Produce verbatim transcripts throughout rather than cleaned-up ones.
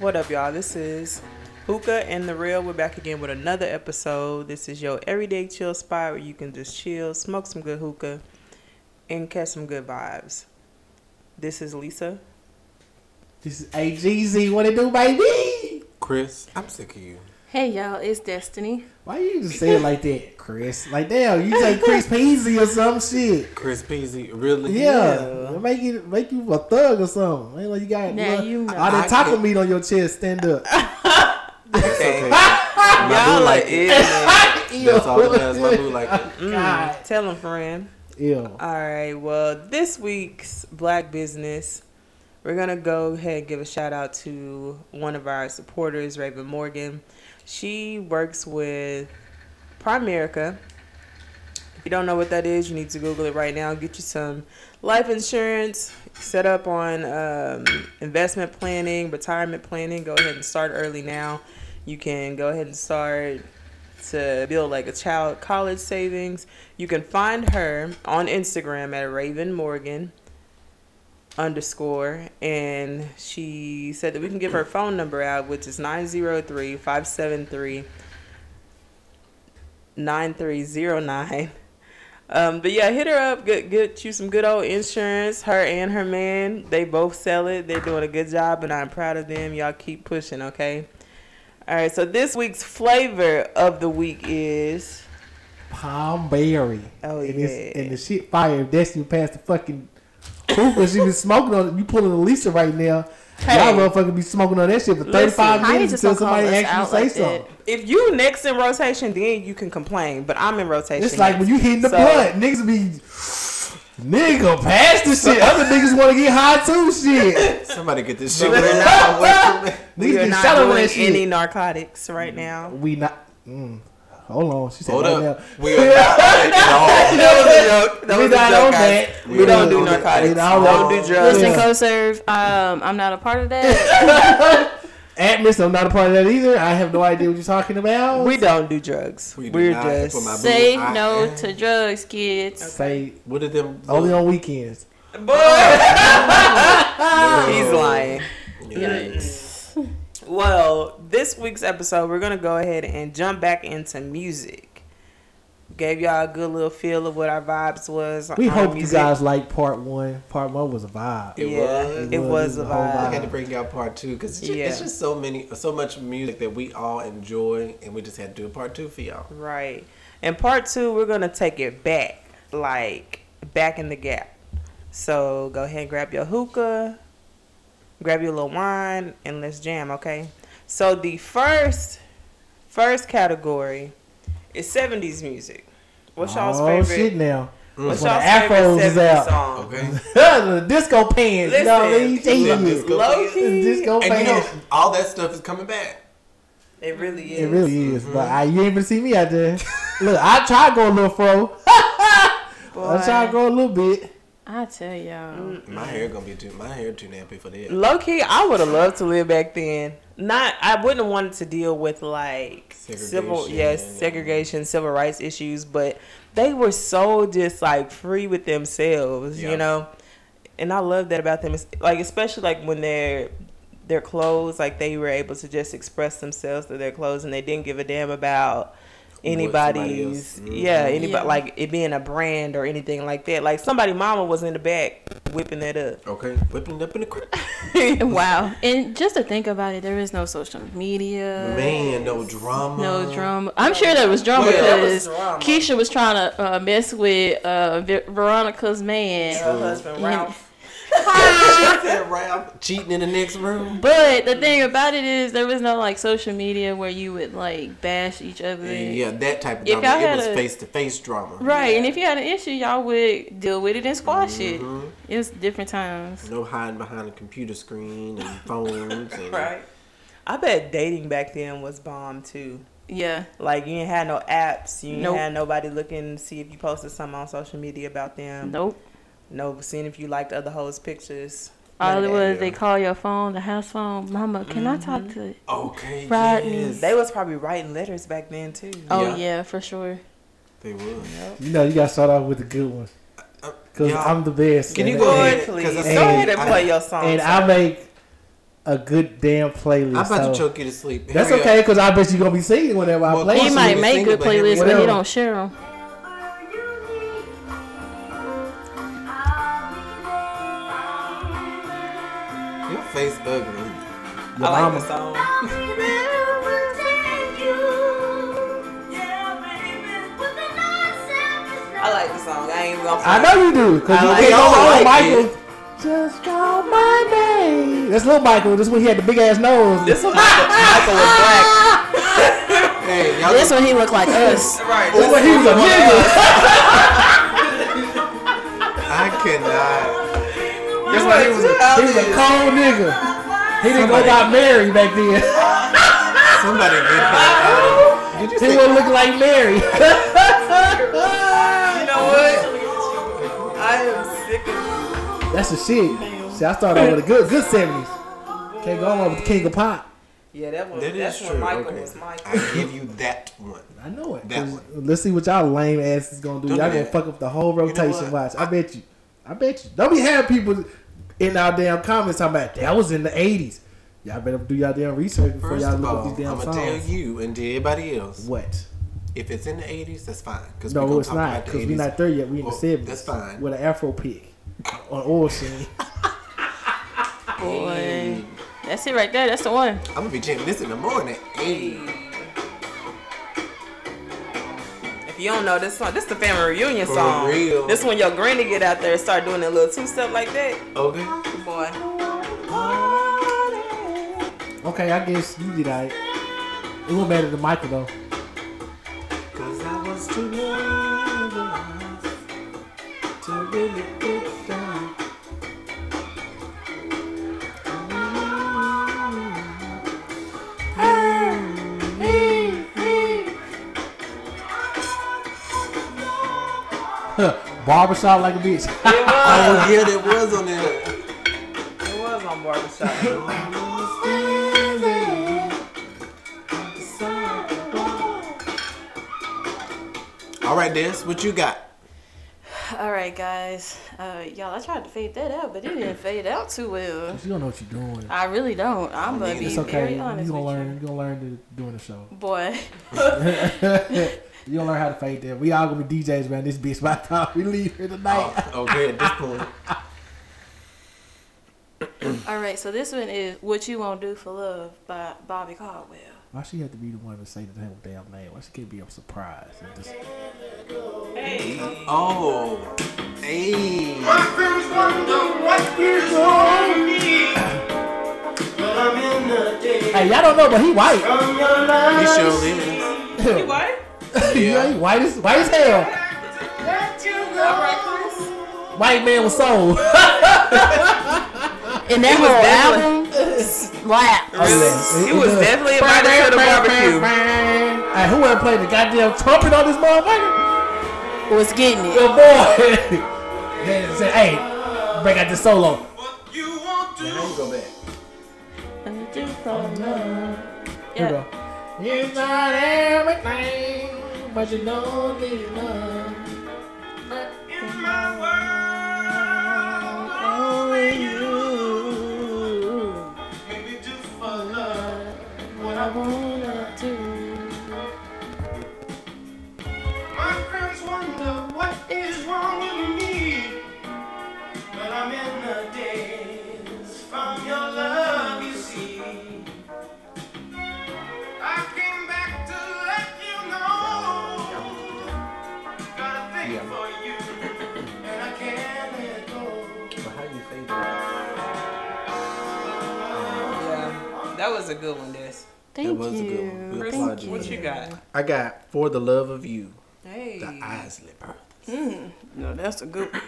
What up, y'all? This is Hookah and The Real. We're back again with another episode. This is your everyday chill spot where you can just chill, smoke some good hookah, and catch some good vibes. This is Lisa. This is A G Z. What it do, baby? Chris, I'm sick of you. Hey, y'all. It's Destiny. Why you just say it like that, Chris? Like, damn, you say Chris Peasy or some shit. Chris Peasy, really? Yeah. yeah. Make it, make you a thug or something. Ain't like you got now blood, you know, all that taco meat on your chest. Stand up. Okay. Y'all like it. That's all it does. My boo like it. God. Mm, tell him, friend. Yeah. All right. Well, this week's Black Business, we're going to go ahead and give a shout out to one of our supporters, Raven Morgan. She works with Primerica. If you don't know what that is, you need to Google it right now. Get you some life insurance, set up on um, investment planning, retirement planning. Go ahead and start early now. You can go ahead and start to build like a child college savings. You can find her on Instagram at Raven Morgan underscore, and she said that we can give her phone number out, which is nine zero three, five seven three, nine three zero nine. Um but yeah, hit her up, get, get you some good old insurance. Her and her man, they both sell it. They're doing a good job, and I'm proud of them. Y'all keep pushing, okay? All right, so this week's flavor of the week is Pomberry. Oh, and yeah, and the shit fire. If Destiny passed the fucking hookah she been smoking on. You pulling a Lisa right now. Hey, y'all motherfucking be smoking on that shit for thirty-five listen, minutes until somebody actually say like something. If you next in rotation, then you can complain. But I'm in rotation. It's like next. When you hitting the so, blunt, niggas be nigga pass the shit. Other niggas want to get high too. Shit. Somebody get this shit. We're not, we are not doing any narcotics right now. We not. Mm. Hold on, she said hold right up. Now. We are not at all. That was a joke. That was a joke, guys. We, we don't do narcotics. Don't, don't do drugs. Listen, co-serve, um, I'm not a part of that. Atmos, I'm not a part of that either. I have no idea what you're talking about. We don't do drugs. We do We're just say I no am. To drugs, kids. Say what are them? Only on weekends. Boy, no. He's lying. Yikes. Well, this week's episode, we're going to go ahead and jump back into music. Gave y'all a good little feel of what our vibes was. We hope music. You guys liked part one. Part one was a vibe. It yeah, was. It, it was, was a vibe. I had to bring out part two because it's, yeah. it's just so many, so much music that we all enjoy, and we just had to do a part two for y'all. Right. And part two, we're going to take it back, like back in the gap. So go ahead and grab your hookah. Grab your little wine, and let's jam, okay? So the first first category is seventies music. What's y'all's oh, favorite? Oh, shit now. What's y'all's favorite seventies out. Song? Okay. The disco pants. Listen, no, they disco pants. Disco pants. And you know, all that stuff is coming back. It really is. It really is. Mm-hmm. But I, you ain't even see me out there. Look, I try to go a little fro. I try to go a little bit. I tell y'all, my hair gonna be too. My hair too nappy for that. Low key, I would have loved to live back then. Not, I wouldn't have wanted to deal with like civil, yes, segregation, civil rights issues. But they were so just like free with themselves, yeah. you know. And I love that about them. It's like especially like when they're their clothes, like they were able to just express themselves through their clothes, and they didn't give a damn about. Anybody's mm-hmm. yeah anybody yeah. like it being a brand or anything like that. Like somebody mama was in the back whipping that up, okay whipping it up in the crib. Wow. And just to think about it, there is no social media, man. No drama no drama I'm sure there was drama because well, Keisha was trying to uh, mess with uh, Ver- Veronica's man, her husband Ralph. She said Ralph cheating in the next room. But the thing about it is, there was no like social media where you would like bash each other. Yeah, that type of if drama. It was face to face drama. Right, yeah. And if you had an issue, y'all would deal with it and squash mm-hmm. it. It was different times. No hiding behind a computer screen and phones. And... Right. I bet dating back then was bomb too. Yeah. Like you didn't have no apps. You didn't nope. have nobody looking to see if you posted something on social media about them. Nope. No, seeing if you liked other hoes' pictures. All it was, they call your phone, the house phone. Mama, can mm-hmm. I talk to okay, Rodney? Yes. They was probably writing letters back then, too. Oh, yeah, yeah for sure. They would. Yep. You know, you got to start off with the good one. Because I'm the best. Can you go ahead, please? Go ahead and play your song. And I make a good damn playlist. I'm about so to choke you to sleep. Here that's okay, because I bet you're going to be singing whenever well, I play. He might make good playlists, but he don't share them. Your face ugly. Your I mama. Like the song. I like the song. I ain't even gonna play I know you do, because like you like Michael. It. Just call my name. That's Little Michael. This one he had the big ass nose. This one Michael was black. Hey, y'all this one he looked like us. Right. This one he was a nigga. I cannot. This one he was, he was a cold nigga. He didn't somebody, go by Mary back then. Somebody get that. Did you he wouldn't look like Mary. You know what? I am sick of. That's the shit. See, I started out with a good good seventies. Can't go on with the King of Pop. Yeah, that one. That that's when Michael okay. was Michael. I give you that one. I know it. That one. Let's see what y'all lame ass is gonna do. Don't y'all do gonna fuck up the whole rotation. You know watch. I bet you. I bet you. Don't be having people in our damn comments talking about that was in the eighties. Y'all better do y'all damn research before First y'all look all, up these damn I'm songs. I'm gonna tell you and to everybody else. What? If it's in the eighties, that's fine. Cause no, it's not. Because we're not there yet. We in well, the seventies. That's fine. With an Afro pick. On oil scene. Boy. That's it right there. That's the one. I'm going to be jamming this in the morning. Hey. If you don't know this song, this is the family reunion For song. For real. This when your granny get out there and start doing a little two-step like that. Okay. Good boy. Okay, I guess you did all right. It wasn't better than Michael, though. Because I was too nervous to really Barbershop like a bitch. It was. Oh yeah, that was on there. It was on Barbershop. All right, Des, what you got? All right, guys. Uh, y'all, I tried to fade that out, but it didn't fade out too well. You don't know what you're doing. I really don't. I'm I mean, gonna be okay. very honest you gonna with learn, you. You're gonna learn to doing the show, boy. You don't learn how to fade that. We all gonna be D Js around this bitch by the time we leave here tonight. Oh, okay, at this point. All right, so this one is "What You Won't Do for Love" by Bobby Caldwell. Why she have to be the one to say the damn name? Why she can't be a surprise? Just... Hey. Oh. Hey. My friends wonder what is on me. But I'm in the day. Hey, y'all don't know, but he white. He sure is. He white? Yeah. Yeah, white as white as hell. White man with soul. And that was whole album slap. Really? Oh, yeah. It, it was, was definitely about to the barbecue. Alright, whoever played the goddamn trumpet on this motherfucker was getting it. Good boy. They said, "Hey, break out this solo." What you want to go back? Yeah. Here we go. It's not everything. But you know this love in my world, only you. Maybe just for love, what I wanna do. My friends wonder what is wrong with me, but I'm in the days from your love, you see. I came back to let you know. Yeah. For you, and I can't let go. But how you fade it? Yeah, that was a good one, Des. Thank you. That was you. a good one. Good Thank you. What you got? I got "For the Love of You." Hey. The Isley Brothers. Mm. No, that's a good one.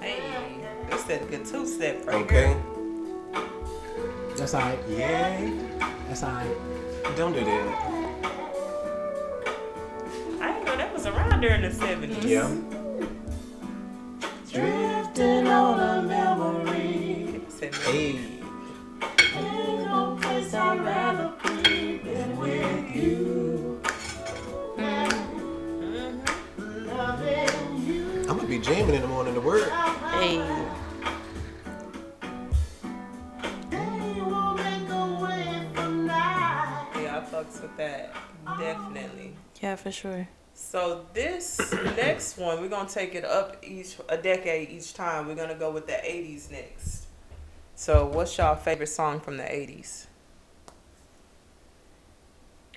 Hey, that's that good two-step right okay. there. That's all right. Yeah. That's all right. Don't do that. Around during the seventies. Yeah. Drifting on a memory. Hey. Ain't no place I'd rather be than with you. Mm-hmm. Loving you. I'm gonna be jamming in the morning to work. Hey. with that, definitely. Yeah, for sure. So this next one, we're going to take it up each a decade each time. We're going to go with the eighties next. So what's y'all favorite song from the eighties?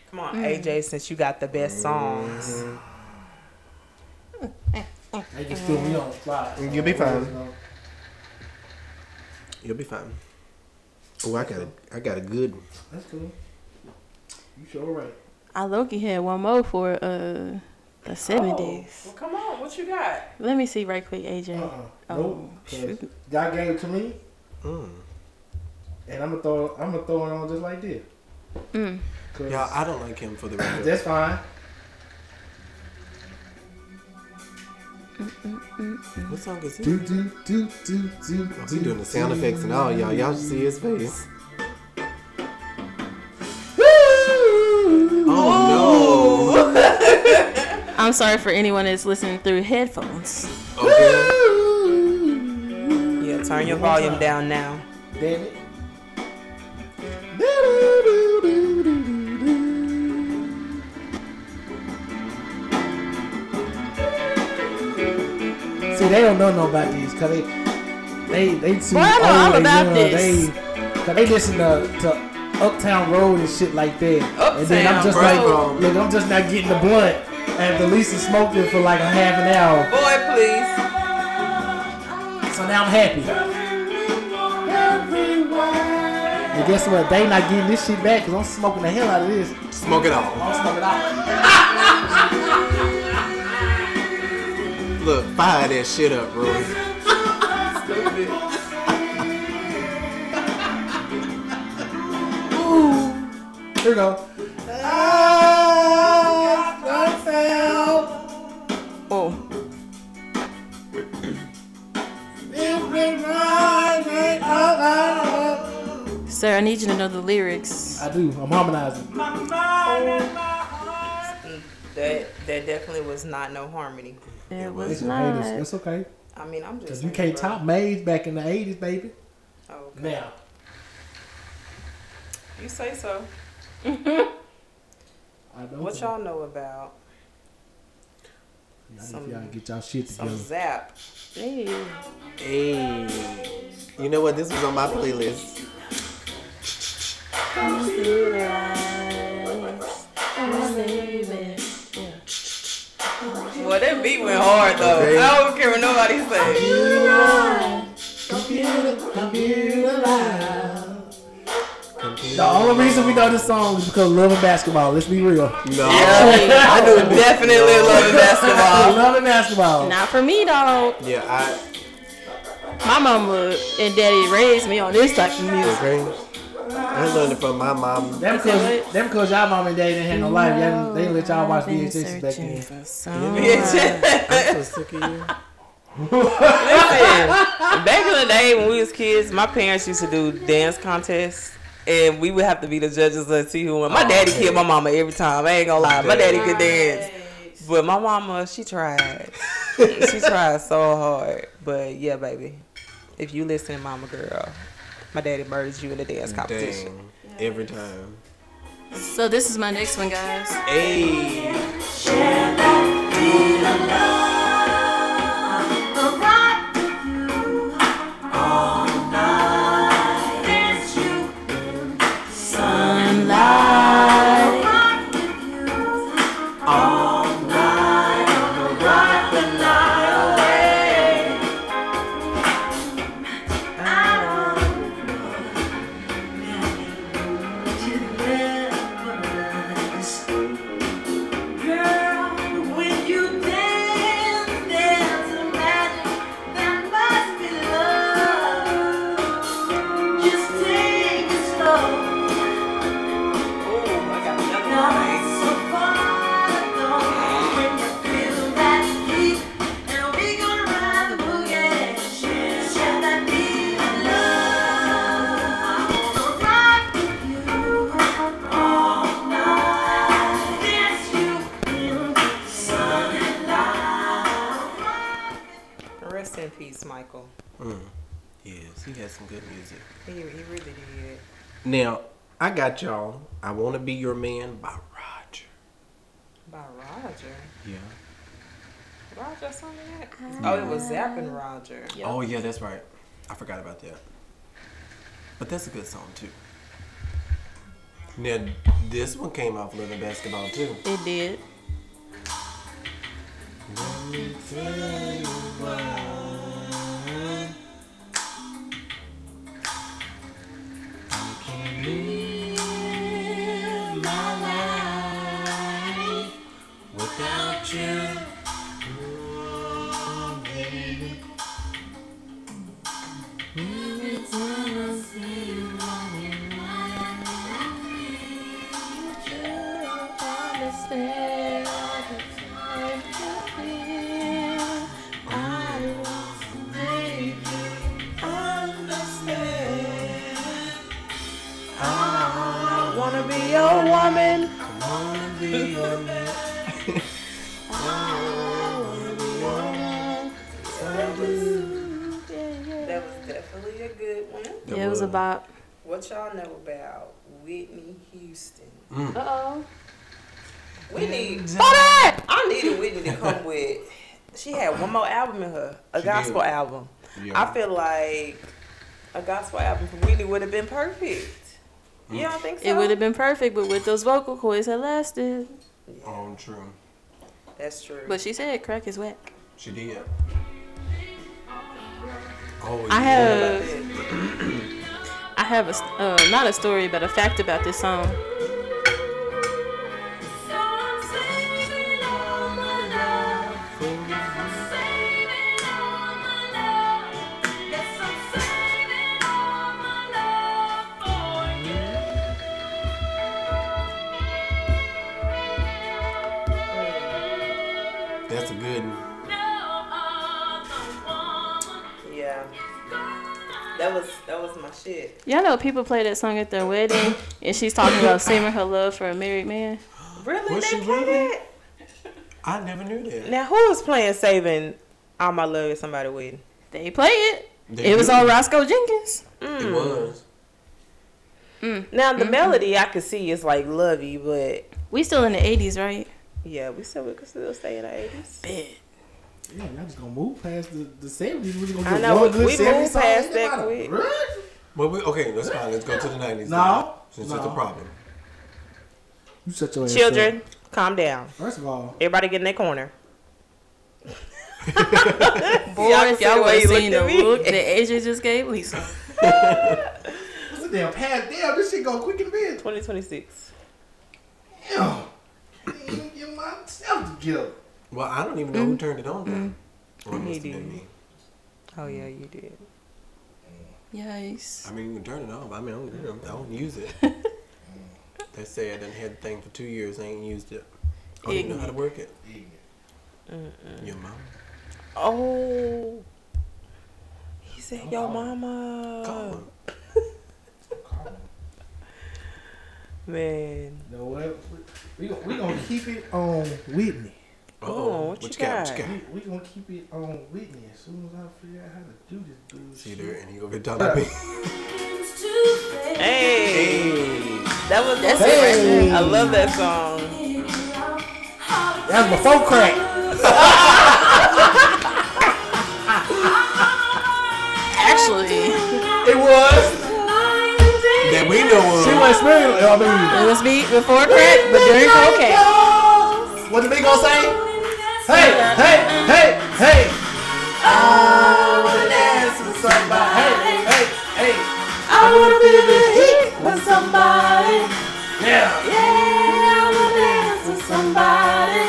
Come on, mm. A J, since you got the best songs. They just threw me on the spot. You'll be fine. You'll be fine. Oh, I got a, I got a good one. That's cool. You sure right. I low-key had one more for uh the seventies. Oh, well, come on, what you got? Let me see right quick, A J. Uh-uh. Oh, nope. Shoot. Y'all gave it to me, mm. and I'm gonna throw, I'm gonna throw it on just like this. Mm. Y'all, I don't like him for the record. That's fine. Mm-mm-mm-mm. What song is he? Do, do, do, do, do, oh, he doing the sound effects and all, y'all. Y'all should see his face. I'm sorry for anyone that's listening through headphones. Okay. Yeah, turn your volume down now. Damn it. See, they don't know no about these, cause they they they too well, I know all about young. This. They, cause they listen to. to Uptown Road and shit like that. Uptown and then I'm just road. Like, look, I'm just not getting the blunt after Lisa smoked it for like a half an hour. Boy, please. So now I'm happy. And guess what? They not getting this shit back because I'm smoking the hell out of this. Smoke it all. I'm smoking all. Look, fire that shit up, bro. Stupid. Here we go. Oh. Sir, I need you to know the lyrics. I do. I'm harmonizing. Oh. That that definitely was not no harmony. It was not. That's okay. I mean, I'm just. Cause you can't top maids back in the eighties, baby. Oh. Okay. Now. You say so. I don't what know. Y'all know about? Not some, if y'all get y'all shit together. Some Zap. Hey. Hey. You know what? This was on my playlist. Come see the eyes. Come see the. Well, that beat went hard though. Okay. I don't care what nobody says. Come see the eyes. Come see the eyes. The only reason we know this song is because of Love and Basketball. Let's be real. No. Yeah, I do definitely Love and Basketball. Love and Basketball. Not for me, dog. Yeah, I... My mama and daddy raised me on this type of music. Okay. I learned it from my mom. That's because y'all mom and daddy didn't have no life. Y'all, they didn't let y'all watch V H S's back then. V H S. I'm so sick of you. Listen, back in the day when we was kids, my parents used to do dance contests. And we would have to be the judges and see who won. My oh, daddy okay. killed my mama every time. I ain't gonna lie. My daddy could dance. But my mama, she tried. She tried so hard. But yeah, baby. If you listen, mama girl, my daddy murders you in the dance competition. Dang. Every time. So this is my next one, guys. Hey. I got y'all. I Wanna Be Your Man by Roger. By Roger? Yeah. Roger something like that? Oh, it was Zappin' Roger. Yep. Oh, yeah, that's right. I forgot about that. But that's a good song, too. Now, this one came off Living Basketball, too. It did. Let me tell you why I can't live my life without you. Woman. Come on, be a man. I wanna be a man. That was definitely a good one. Yeah, it was a bop. What y'all know about Whitney Houston? Mm. Uh oh. Whitney. Hold on! I needed Whitney to come with. She had one more album in her, a she gospel did. album. Yeah. I feel like a gospel album for Whitney would have been perfect. You don't think so? It would have been perfect, but with those vocal cords, it lasted. Yeah. Oh, true. That's true. But she said crack is whack. She did. Oh, I yeah. have, I have a, uh, not a story, but a fact about this song. Shit. Y'all know people play that song at their wedding, and she's talking about saving her love for a married man. Really? Was they play really? that? I never knew that. Now, who was playing Saving All My Love at somebody's wedding? They play it. They it do. was on Roscoe Jenkins. Mm. It was. Mm. Now, the mm-hmm. melody I could see is like lovey, but... We still in the eighties, right? Yeah, we still we could still stay in the eighties. Bet. Yeah, I'm just going to move past the, the seventies. We're going to do know, one we, good we seventies song. I know, we moved past that quick. Really? But we okay. That's fine. Let's go to the nineties. No, since no. it's a problem. You shut your ass Children, up. Calm down. First of all, everybody get in their corner. Boy, y'all, y'all would have seen the look that A J just gave Lisa. It's a damn pad. Damn, this shit go quick in the bed. Twenty twenty six. Damn, I didn't get myself together. Well, I don't even know mm. who turned it on. Mm. Or he did. It oh yeah, you did. Yes. I mean, you can turn it off. I mean, I don't, you know, I don't use it. They say I done had the thing for two years. I ain't used it. I don't even know how to work it. Mm-mm. Your mama. Oh. He said, oh. Yo, mama. Call him. Man. You know what? We gonna, we gonna keep it on Whitney. Oh, what, what you got? got? What you got? We, we gonna keep it on Whitney as soon as I figure out how to do this dude. See there, and he gonna get talking to me. Hey, that was that's hey. it. Right there. I love that song. That was before crack. Actually, it was that we know of. She was really. I mean, it was beat before crack, but during cocaine. Okay. What the big gonna say? Hey, hey, hey, hey. I wanna dance with somebody. Hey, hey, hey. I wanna feel the heat with somebody. Yeah. Yeah, I wanna dance with somebody.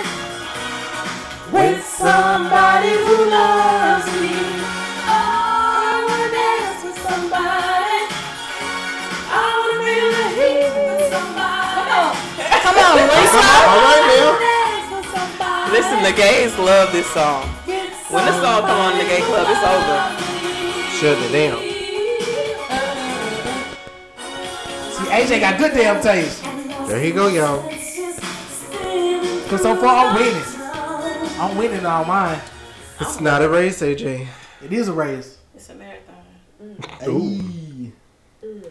With somebody who loves me. Oh, I wanna dance with somebody. I wanna feel the heat with somebody. Come on. Come on, Lisa. All right, now. Listen, the gays love this song. When this song come on in the gay club, it's over. Shut it down. See, A J got good damn taste. There you go, y'all. Cause so far I'm winning. I'm winning all mine. It's not a race, A J. It is a race. It's a marathon. Mm. Ooh. Mm.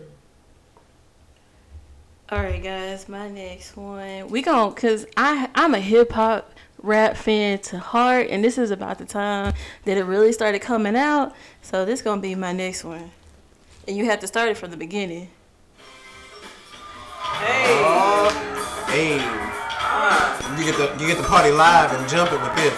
All right, guys, my next one. We gon' because I I'm a hip-hop rap fan to heart, and this is about the time that it really started coming out. So this gonna be my next one. And you have to start it from the beginning. Hey. Oh, hey. Uh, you get the you get the party live and jump it with this.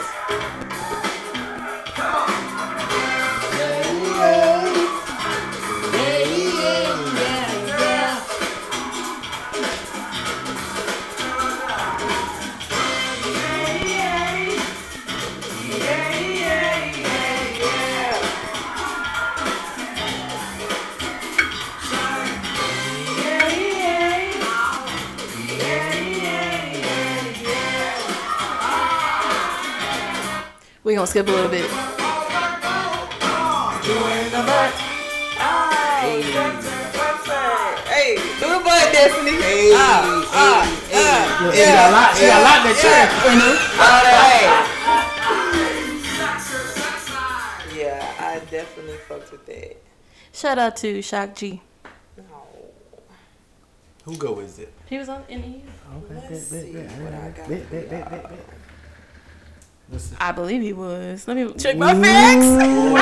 We're going to skip a little bit. Hey, do the butt, Destiny. Hey, ah, ah, ah. She got a lot, she got a lot in that chair. All that way. Yeah, I definitely fucked with that. Shout out to Shock G. No. Who go is it? He was on in here. Okay, let's see what I got. I believe he was. Let me check my facts. I'm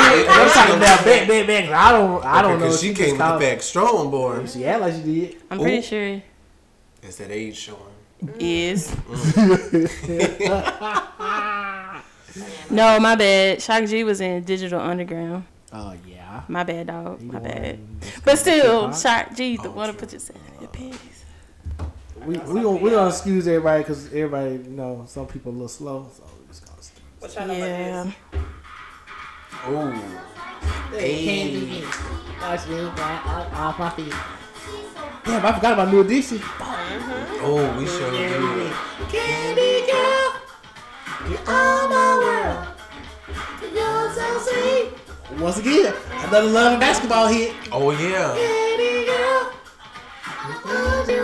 talking about back, back, back. I don't, I don't okay, know. She came with back strong, boy. She act like she did. I'm Ooh. pretty sure. It's that age showing. Is. Mm. No, my bad. Shock G was in Digital Underground. Oh yeah. My bad, dog. My bad. But still, Shock G, the oh, one to put yourself in your pants. We we gonna we gonna excuse everybody because everybody, you know, some people a little slow. So. What y'all know yeah. about this? Ooh. Hey. Can't do this. Watch me off my feet. Damn, I forgot about New Edition. Mm-hmm. Oh, we sure do. Candy girl, you're all my world. You're so sweet. Once again, another Love and Basketball hit. Oh, yeah. Candy girl, I love you.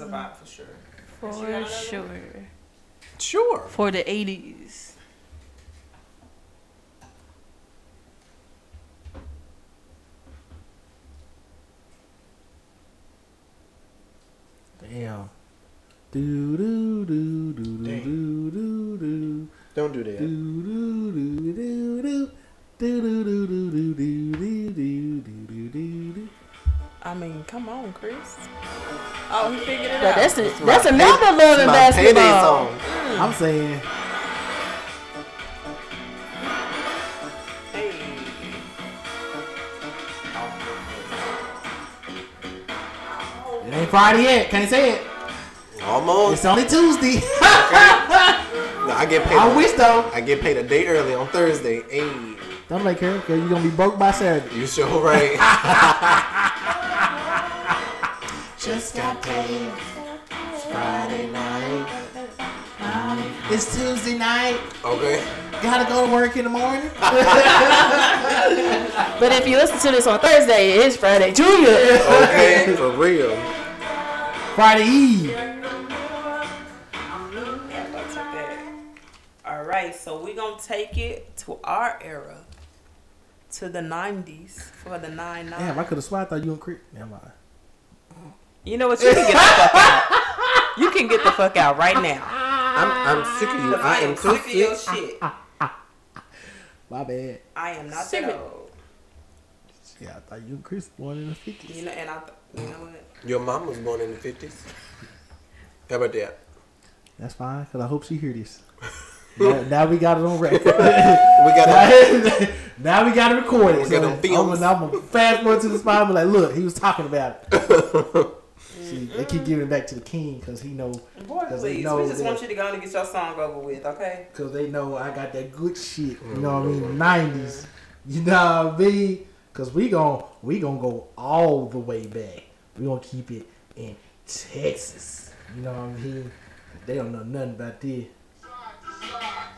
A vibe for sure. For sure. Sure. For the eighties. Damn. Do do do do do do do. Don't do that. Do do do do do do do do do do do do do. I mean, come on, Chris. Oh, he figured it yeah, out. That's, a, that's, that's another pay, Love and Basketball. Mm. I'm saying. Hey. Oh. It ain't Friday yet. Can't say it. Almost. It's only Tuesday. No, I get paid. I a, wish though. I get paid a day early on Thursday. Hey. Don't make her, because you're gonna be broke by Saturday. You sure right. Just got paid. It's Friday night. It's Tuesday night. Okay. Gotta go to work in the morning. But if you listen to this on Thursday, it is Friday Junior. Okay, for real. Friday Eve. All right, so we're gonna take it to our era, to the nineties for the nine nine. Damn, I could have swore I thought you and Chris. Never mind. You know what? You can get the fuck out. You can get the fuck out right now. I'm, I'm sick of you. I am so sick of your shit. My bad. I am not sick that old. Yeah, I thought you and Chris were born in the fifties. You know, and I, th- you know what? Your mom was born in the fifties. How about that? That's fine, because I hope she hear this. now, now we got it on record. we got it. Now we got it recorded. We got so I'm, I'm gonna fast forward to the spot. I'm like, look, he was talking about it. See, they keep giving it back to the king because he know. Boy, cause please, know we just that, want you to go and get your song over with, okay? Because they know I got that good shit. You know what I mean? nineties. You know what I mean? Because we gon' we gonna go all the way back. We gonna keep it in Texas. You know what I mean? They don't know nothing about this.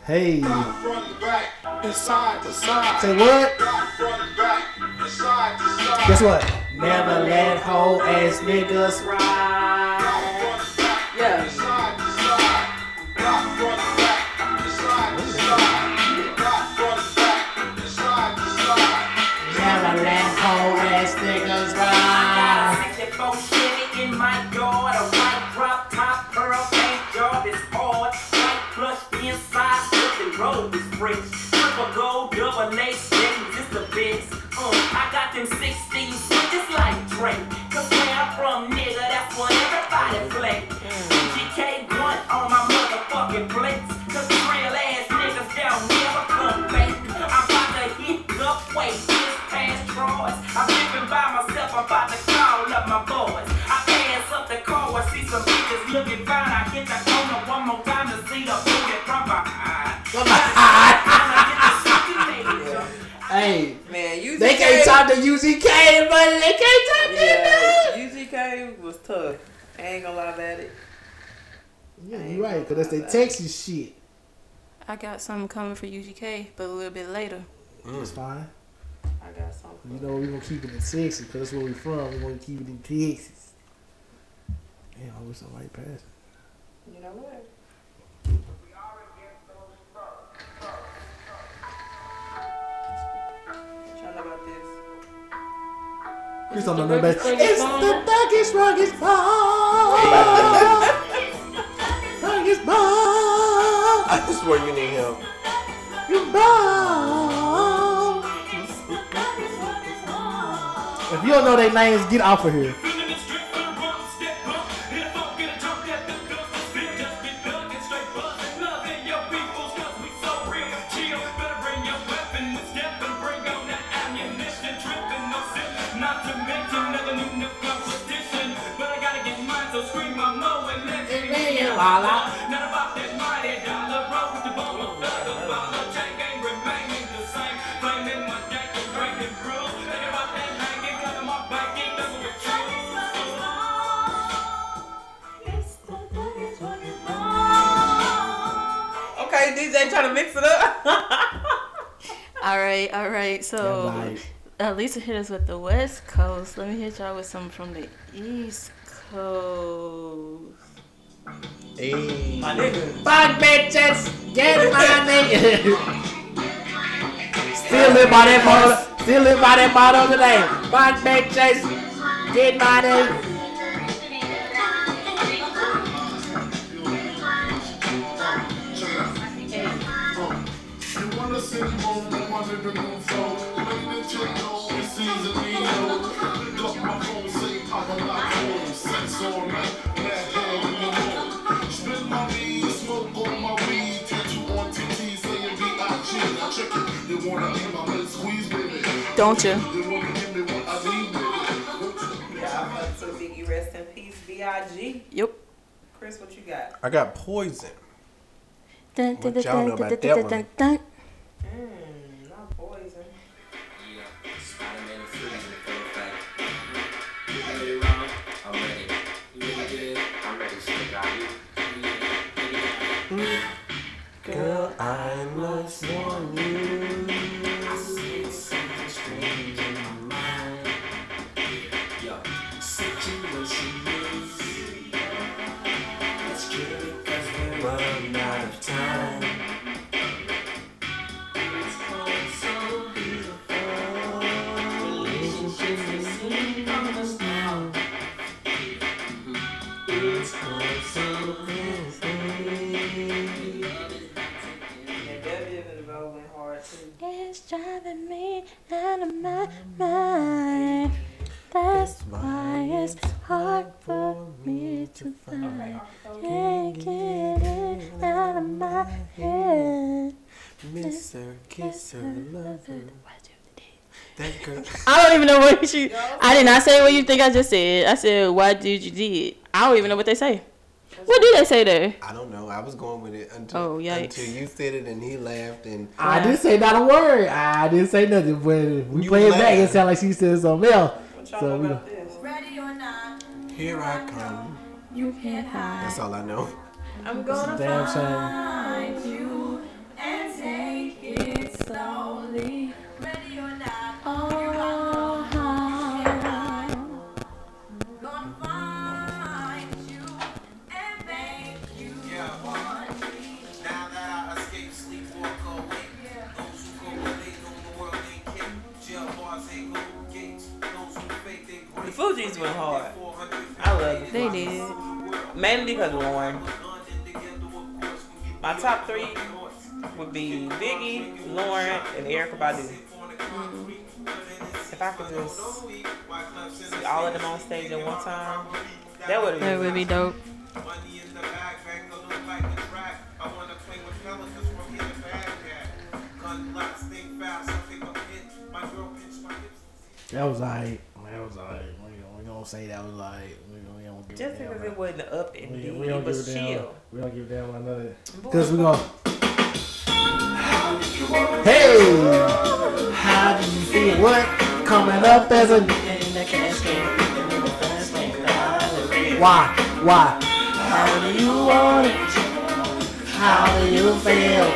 Hey. Back from the back, inside the side. Say what? Back from the back, inside the side. Guess what? Never let whole ass niggas ride. Yeah. Back from the back, inside the side. Back from the back, inside the side. the bitches looking fine. I hit the corner one more time to see the booty proper. Hey, man, U Z K. They can't talk to U Z K, buddy. They can't talk yeah, to him. U Z K was tough. I ain't gonna lie about it. Yeah, you're right, because that's they Texas shit. I got something coming for U G K, but a little bit later. Mm. It's fine. I got something. You know, we're going to keep it in Texas, because that's where we're from. We're going to keep it in Texas. Man, I wish I might pass it. You know what? Y'all know about this? Chris don't know no better. It's the thuggest, rugged ball. Thuggest ball. I just swear you need help. You ball. If you don't know their names, get off of here. Trying to mix it up. all right, all right. So, right. Uh, Lisa hit us with the West Coast. Let me hit y'all with some from the East Coast. Hey, my nigga. Fuck bitches, get my nigga. Still live by that motto. Still live by that motto today. Fuck bitches, get my nigga. Don't you? Yeah, I'm so big. You rest in peace, B I G Yep. Chris, what you got? I got Poison. Dun, dun, what y'all know about dun, that dun, one? Dun, dun. Mm, not Poison. Yeah, Spider-Man is feeling the ready, Ron? I'm ready. You really good? I'm ready. She got you. Yeah. Girl, I must warn you. Driving me out of my mind. That's why it's hard for me to find. Can't get it out of my head. Miss her, kiss her, love her. That girl. I don't even know what she. I did not say what you think I just said. I said, why did you did? I don't even know what they say. What do they say there? I don't know. I was going with it until oh, until you said it and he laughed and I didn't say not a word. I didn't say nothing. But we play it back, it sounded like she said something else. What y'all so, know about this? Ready or not? Here I come. You can't hide. That's all I know. I'm gonna find you and take it slowly. Ready or not? Oh. The Fugees went hard. I love it. They did. Mainly because Lauren. My top three would be Biggie, Lauren, and Erykah Badu. Mm-hmm. If I could just see all of them on stage at one time, that would that would be dope. That was alright. That was alright. We don't say that was like we don't Just because it wasn't up and we, deep, we it was chill. We don't give a damn one another. Because we're going to... Hey! How do you feel? What? Coming up as a... Why? Why? How do you want it? How do you feel?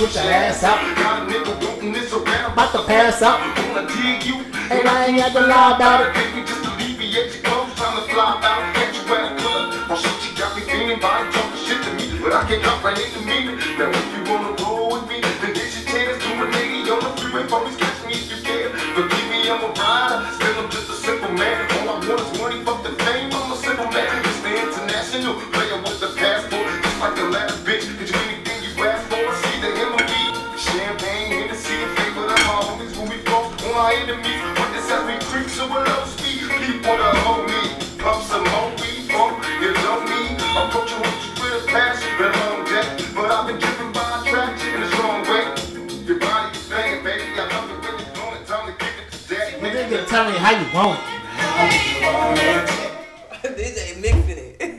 Put your ass out. Got a nigga wanting this around. About to pass out. Gonna dig you. And I ain't got to lie about it. Baby, just alleviate your clothes. Time to fly out. Catch you at a club. Oh shit, you got me feeling. Body talking shit to me. But I can't hop right into meaning. Now if you wanna roll with me, then this your chance to a lady on the freeway. Police catch me if you can. Forgive me, I'm a rider. Still, I'm just a simple man. All I want is money, fuck the fame. I'm a simple man. It's the international player with the passport. Just like the last bitch. Did you mean anything you asked for? My enemies, with this every creature will love speed. People that hold me, pump some whole weed, folk, you know me. Approach you with a passion, been long death, but I've been driven by attraction in a strong way. Your body is banging, baby, I love it when it's on it, time to give it to daddy. Nigga, nigga, tell me how you want it. D J mixing it.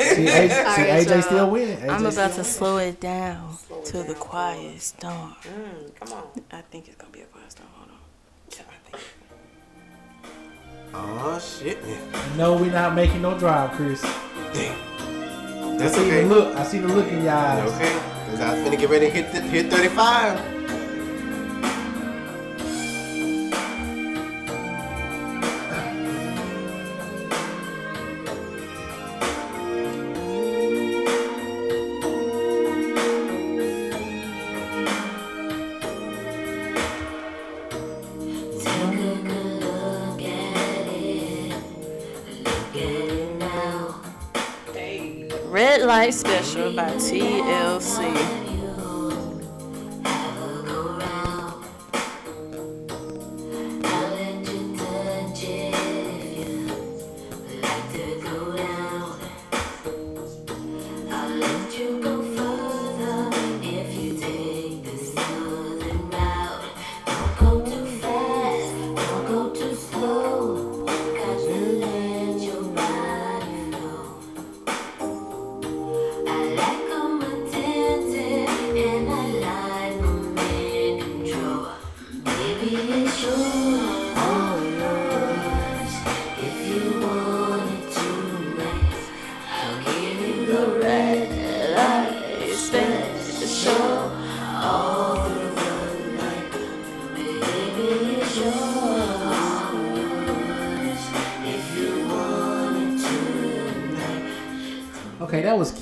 See, A J still winning. I'm about to slow it down to the quiet storm. Come on. I think it's going to be a quiet storm. Oh shit! No, we're not making no drive, Chris. Damn, that's I see okay. The look, I see the look in your eyes. Okay, cause I was finna get ready to hit the, hit thirty-five. Special by T L C.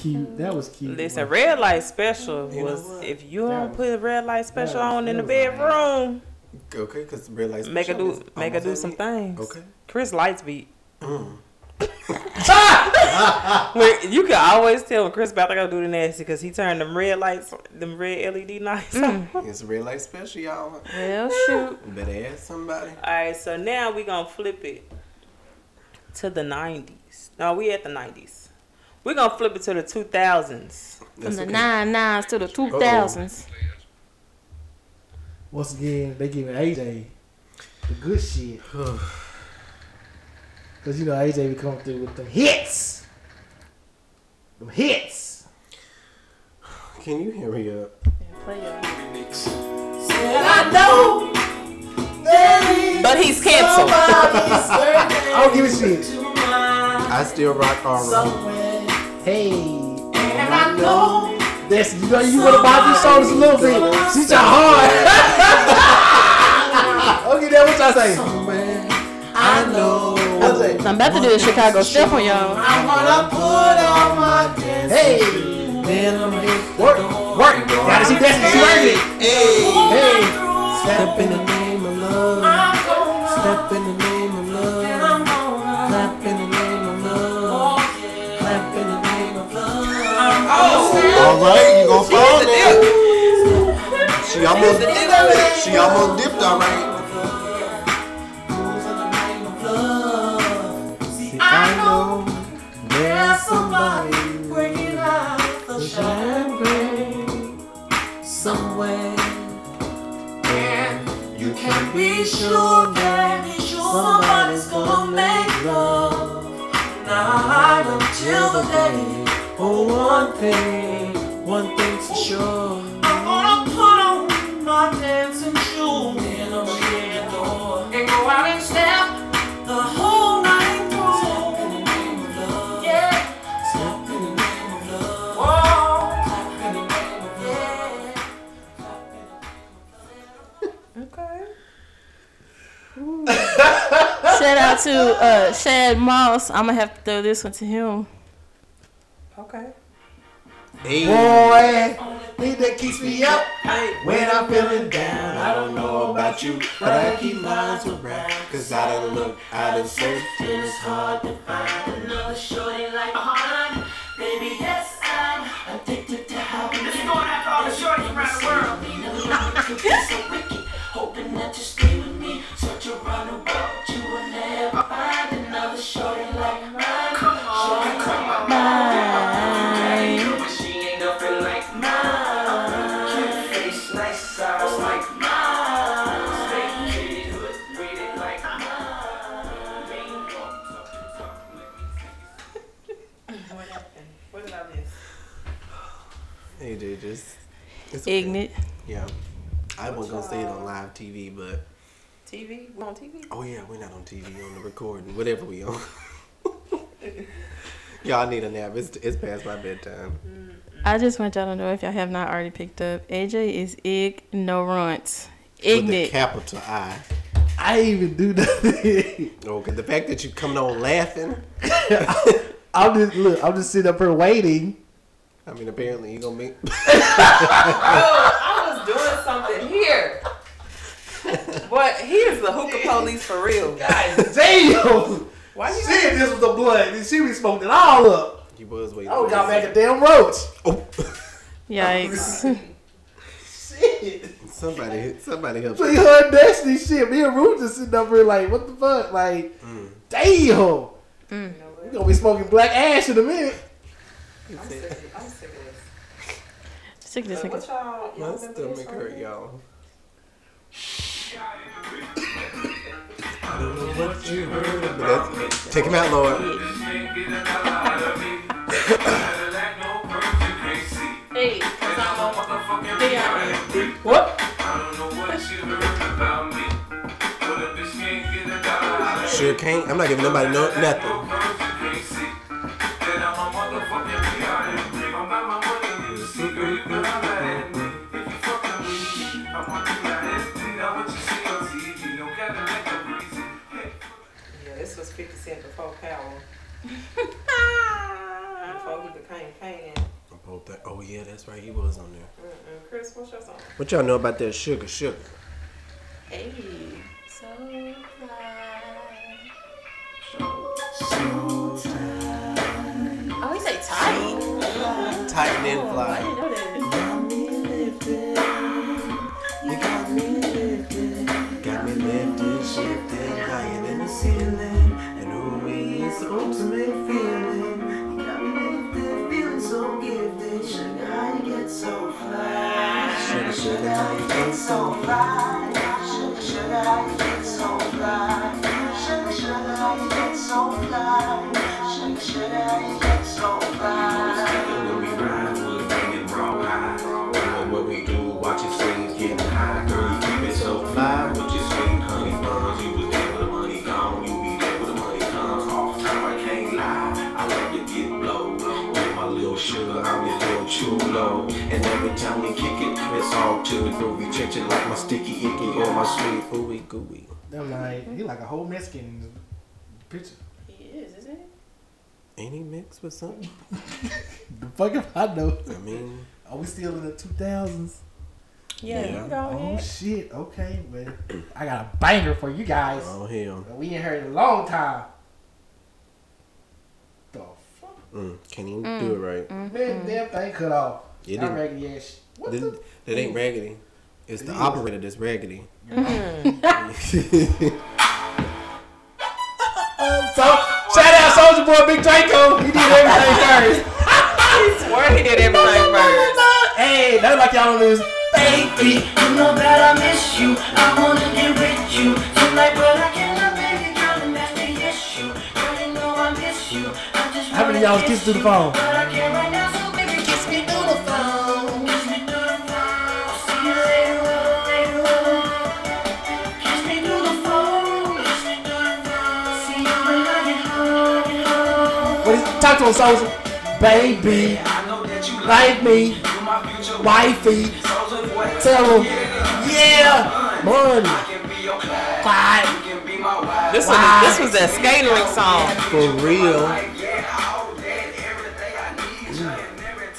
Cute. That was cute. Listen, like, red light special you was if you that don't was, put a red light special was, on in the bedroom. Okay, because red light special. Make her do make her do some things. Okay. Chris lights beat. Mm. You can always tell when Chris about to go do the nasty because he turned them red lights, them red L E D lights. Mm. It's red light special, y'all. Hell shoot. Better ask somebody. All right, so now we gonna flip it to the nineties. No, we at the nineties. We're going to flip it to the two thousands. From the nine nines to the two thousands. Once again, they giving A J the good shit. Because, you know, A J be coming through with the hits. The hits. Can you hurry up? Yeah, play up. I know. But he's canceled. I don't give a shit. I still rock R. Hey, and I know this. You know you want to bob your shoulders a little bit. She's your hard. Okay, then what y'all say? I know. I'm about to do a Chicago step on y'all. I wanna put on my dance. Hey, then I'm gonna work, work. Gotta see Destiny. She working. Hey, hey. Step in the name of love. Step in the name of love. Clap in the name of love. Clap in the name. Oh, all right, you gonna fall there. She almost, she almost dipped, all right. See, I know there's somebody bringing out the champagne somewhere, and you can be sure that somebody's gonna make love. Now hide until the day. Oh, one thing, one thing's for sure. I'm gonna put on my dancing shoes and I'ma hit the door and go out and step the whole night through. Step in the name of love. Yeah. Step in the name of love. Whoa. Clap in the name of love. Clap in the name of love. Okay. Shout out to uh, Shad Moss. I'm gonna have to throw this one to him. Okay. Hey. Boy, thing that keeps me up when I'm feeling down. I don't know about you, but I keep lines around. Cause I done look, I done searched, and it's hard to find another shorty like mine. Baby, yes, I'm addicted to how we just going after all the shorties around the world. We never knew it could be so wicked. Hoping that you stay with me. Search around the world, you will never find another shorty like mine. Come on, shorty come on, mine. A J just it's okay. Ignorant. Yeah, I wasn't gonna say it on live T V, but T V, we're on T V. Oh yeah, we're not on T V. On the recording, whatever we on. Y'all need a nap. It's it's past my bedtime. I just want y'all to know if y'all have not already picked up, A J is ignorant. Ignorant. With a capital I. I even do nothing. Okay, the fact that you coming on laughing. I'm just look. I'm just sitting up here waiting. I mean, apparently you gonna make. Bro, I was doing something here. But he is the hookah police for real, guys. Damn. Why you said this was the blood? She be smoking it all up. You was waiting. Oh, got back a damn roach. Oh. Yikes. Shit. Somebody, somebody help. She heard Destiny shit. Me and Ruth just sitting up here like, what the fuck? Like, mm. damn. Mm. You gonna be smoking black ash in a minute. I'm sick. I'm sick of this. Sick of this. What y'all? My stomach hurt, y'all. I don't know what you heard about. That's, take him out, Lord. Hey. What? I don't know what you heard about me. But a bitch can't get a dollar. Sure can't. I'm not giving nobody no nothing. Before Powell. Before he became Kane. Oh yeah, that's right. He was on there. Mm-mm. Chris, what's your song? What y'all know about that Sugar Sugar? Hey, so fly. So tight. Oh, he say tight. So tight and then fly. Oh, I know that. You got me lifted. You got me lifted. Got me lifted, shifted higher than the ceiling. It's the ultimate feeling. You got me lifted, feeling so gifted. Sugar, how you get so fly? Sugar, sugar, how you get so fly? Sugar, sugar, how you get so fly? Sugar, sugar, how you get so fly? Sugar, sugar, how you get so fly? When we ride, we're bringing raw high. What we do, watch your swings getting high. Girl, you keep it so fly with your swing, honey buns. You was there with the money gone. You be there with the money comes off. Sugar, I'm your little chulo. And every time we kick it, it's all to the groovy. Change it like my sticky icky or my sweet ooey gooey. I'm like, he like a whole Mexican picture. He is, isn't he? Ain't he mixed with something? The fuck if I know. I mean, are we still in the two thousands? Yeah, yeah. You go ahead. Oh shit, okay. Well, I got a banger for you guys. Oh hell, we ain't heard in a long time. Mm, can't even mm. do it right. Mm-hmm. Man, damn thing cut off. It not raggedy ass. What this, the? That ain't raggedy. It's it the is. Operator that's raggedy. Mm. So, shout out Soulja Boy, Big Draco. He did everything first. He swear he did everything first. Hey, that's like y'all don't lose. Baby, you know that I miss you. I wanna get with you. I'm like, but I cannot make it, girl, and that's the issue. Girl, you know I miss you. I just how many y'all kiss through the phone? But I can't right now, so baby, kiss me through the phone. Kiss me through the phone. See you later, later, later. Kiss me through the phone. Kiss me through the phone. See you when I get home, get home. What is it? Talk to him, Soulja. Baby, I know that you like me. You're my future wifey. Soulja Boy. Tell him, yeah, yeah. Money. This was, this was that skatering song. For real.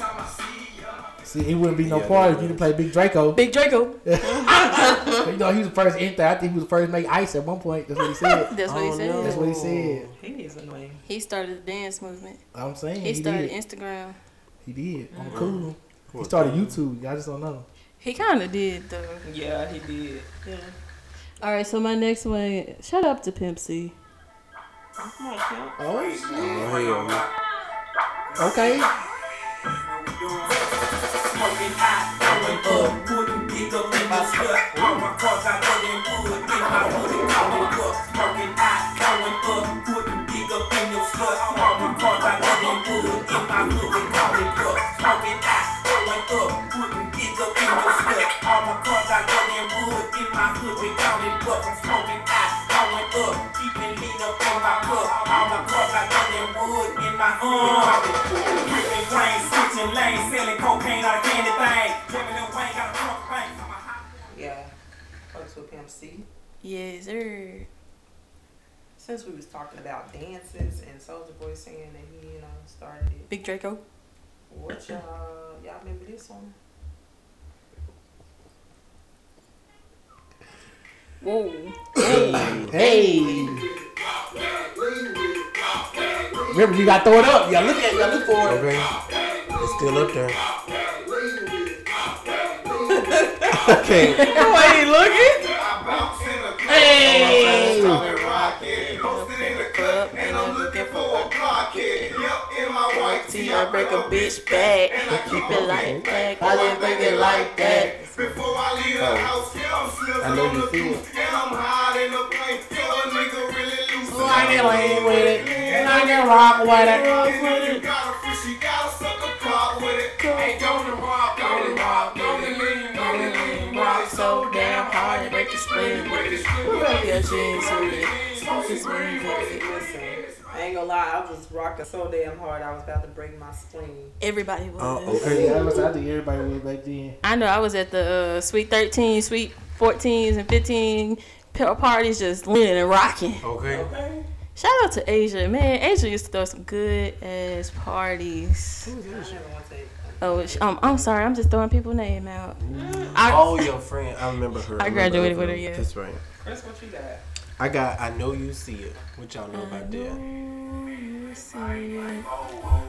Mm. See, it wouldn't be no party if you didn't play Big Draco. Big Draco. You know, he was the first enter. I think he was the first to make ice at one point. That's what he said. That's what he said. That's what he said. He is annoying. He started the dance movement. I'm saying. He, he started did. Instagram. He did. Mm-hmm. I'm cool. He started YouTube. Y'all just don't know. He kind of did, though. Yeah, he did. Yeah. All right, so my next one. Shut up to Pimp C. Oh, my God. Oh, shit. Oh, okay. Yeah, folks with Pimp C. Yes, sir. Since we was talking about dances and Soulja Boy saying that he, you know, started it. Big Draco. What y'all, y'all remember this one? Whoa. Hey. Hey. Remember, you gotta throw it up. You gotta look at it. You gotta look for it. Okay. It's still up there. Okay. Oh, I ain't looking. Hey. And I'm looking for a clock kid. Yep, in my white tee, I break a bitch back. I keep it like that. I didn't think it like that. Before I leave the house, yeah, I'm slipping on the booth. And I'm hot in the place, yeah, a nigga really loose. So I can lean with it, and I can rock with it. And you got a fish, you gotta suck a cock with it. Ain't gonna rock, gonna rock, gonna lean, gonna lean. Rock so damn hard, you make the spleen with it. Put up your jeans with it, smoke your spleen with it. Listen, I ain't gonna lie, I was rocking so damn hard, I was about to break my spleen. Everybody was. Oh, okay. Yeah, I, was, I think everybody was back then. I know, I was at the uh, Sweet thirteen, Sweet fourteens, and fifteen parties just leaning and rocking. Okay. Okay. Shout out to Asia. Man, Asia used to throw some good ass parties. Who is Asia? Oh, um, I'm sorry, I'm just throwing people's name out. I, oh, your friend, I remember her. I, I graduated with her, yeah. That's right. Chris, what you got? I got I Know You See It. What y'all know about that?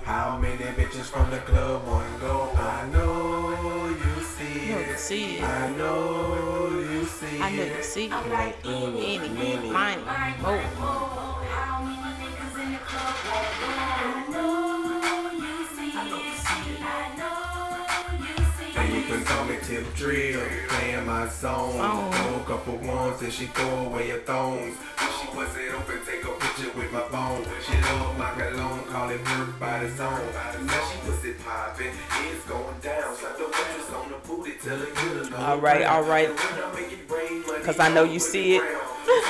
How many bitches from the club wanna go? I know you see it. See it. I know you see it. I know you see it. I'm like any, any, mine. Oh. How many niggas in the club wanna go? I know you see it. I know you see it. I know you see it. And you can call me Tip Drill. My song, woke up for once and she throw away her thongs. She wasn't open, take a picture with my phone. She loved my cologne, calling her by the song. Now she was it popping, it's going down. Slap the waitress on the booty, tell her you all right, all right. Cause I know you see it.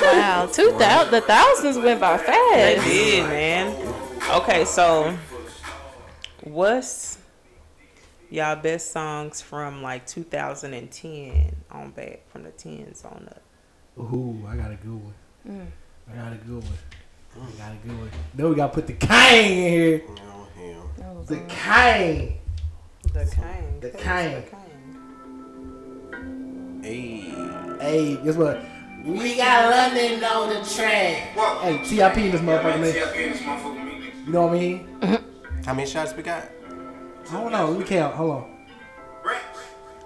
Wow, two thousand, the thousands went by fast. They did, man. Okay, so what's y'all best songs from like two thousand ten on back, from the tens on up? Ooh, I got a good one. Mm. I got a good one. I got a good one. Then we got to put the Kane in here. Oh, hell. Oh, the Kane. The Kane. The Kane. Hey. Hey, guess what? We got London on the track. Whoa. Hey, T I P in this motherfucker, man. T I P in this motherfucker, man. You know what I mean? How many shots we got? Hold on, we count. Hold on.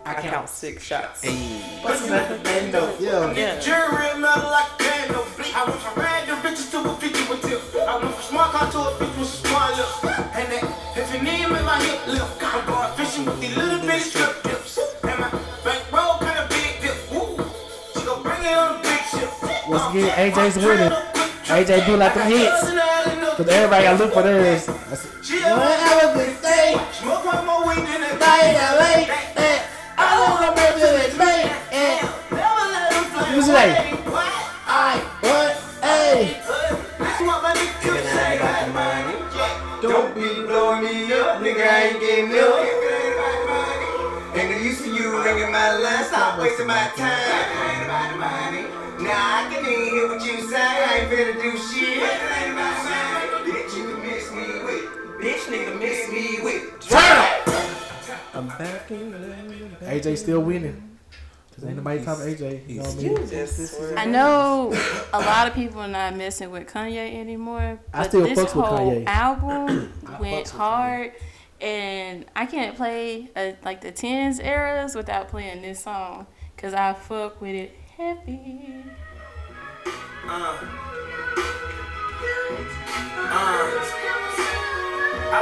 I count, I count six shots. Hey. What's that? Bando. Yeah. Yeah. Jury metal like Bando. I went from random bitches to a bitch with tips. I went from smart car to a bitch with smart lips. And that, if you need me, my hip lift. I'm going fishing with these little bitty strip dips. And my bankroll kind of big dip. Woo. She gon' bring it on the big ship. Once shit, A J's with it. A J do like them hits. Cause everybody gotta look for theirs. She don't have a good day. Smoke one more weed in the guy in L A. I don't want to be with me. Never let him play. Who's today? I, what? Hey. That's what my nigga say. I got money. Don't be blowing me up. Nigga, I ain't getting milk. Ringing my line, stop wasting my time. I ain't about the money. Nah, I can even hear what you say. I ain't finna do shit. I ain't about the money. Bitch, you can miss me with. Bitch, nigga, miss me with. Turn up! I'm back in the land. A J still winning. Cause ain't nobody talking A J. You know what I mean? I know a lot of people are not messing with Kanye anymore. But I still fucks with Kanye. This whole album went hard. And I can't play uh, like the tens eras without playing this song, cause I fuck with it heavy. Uh, uh, I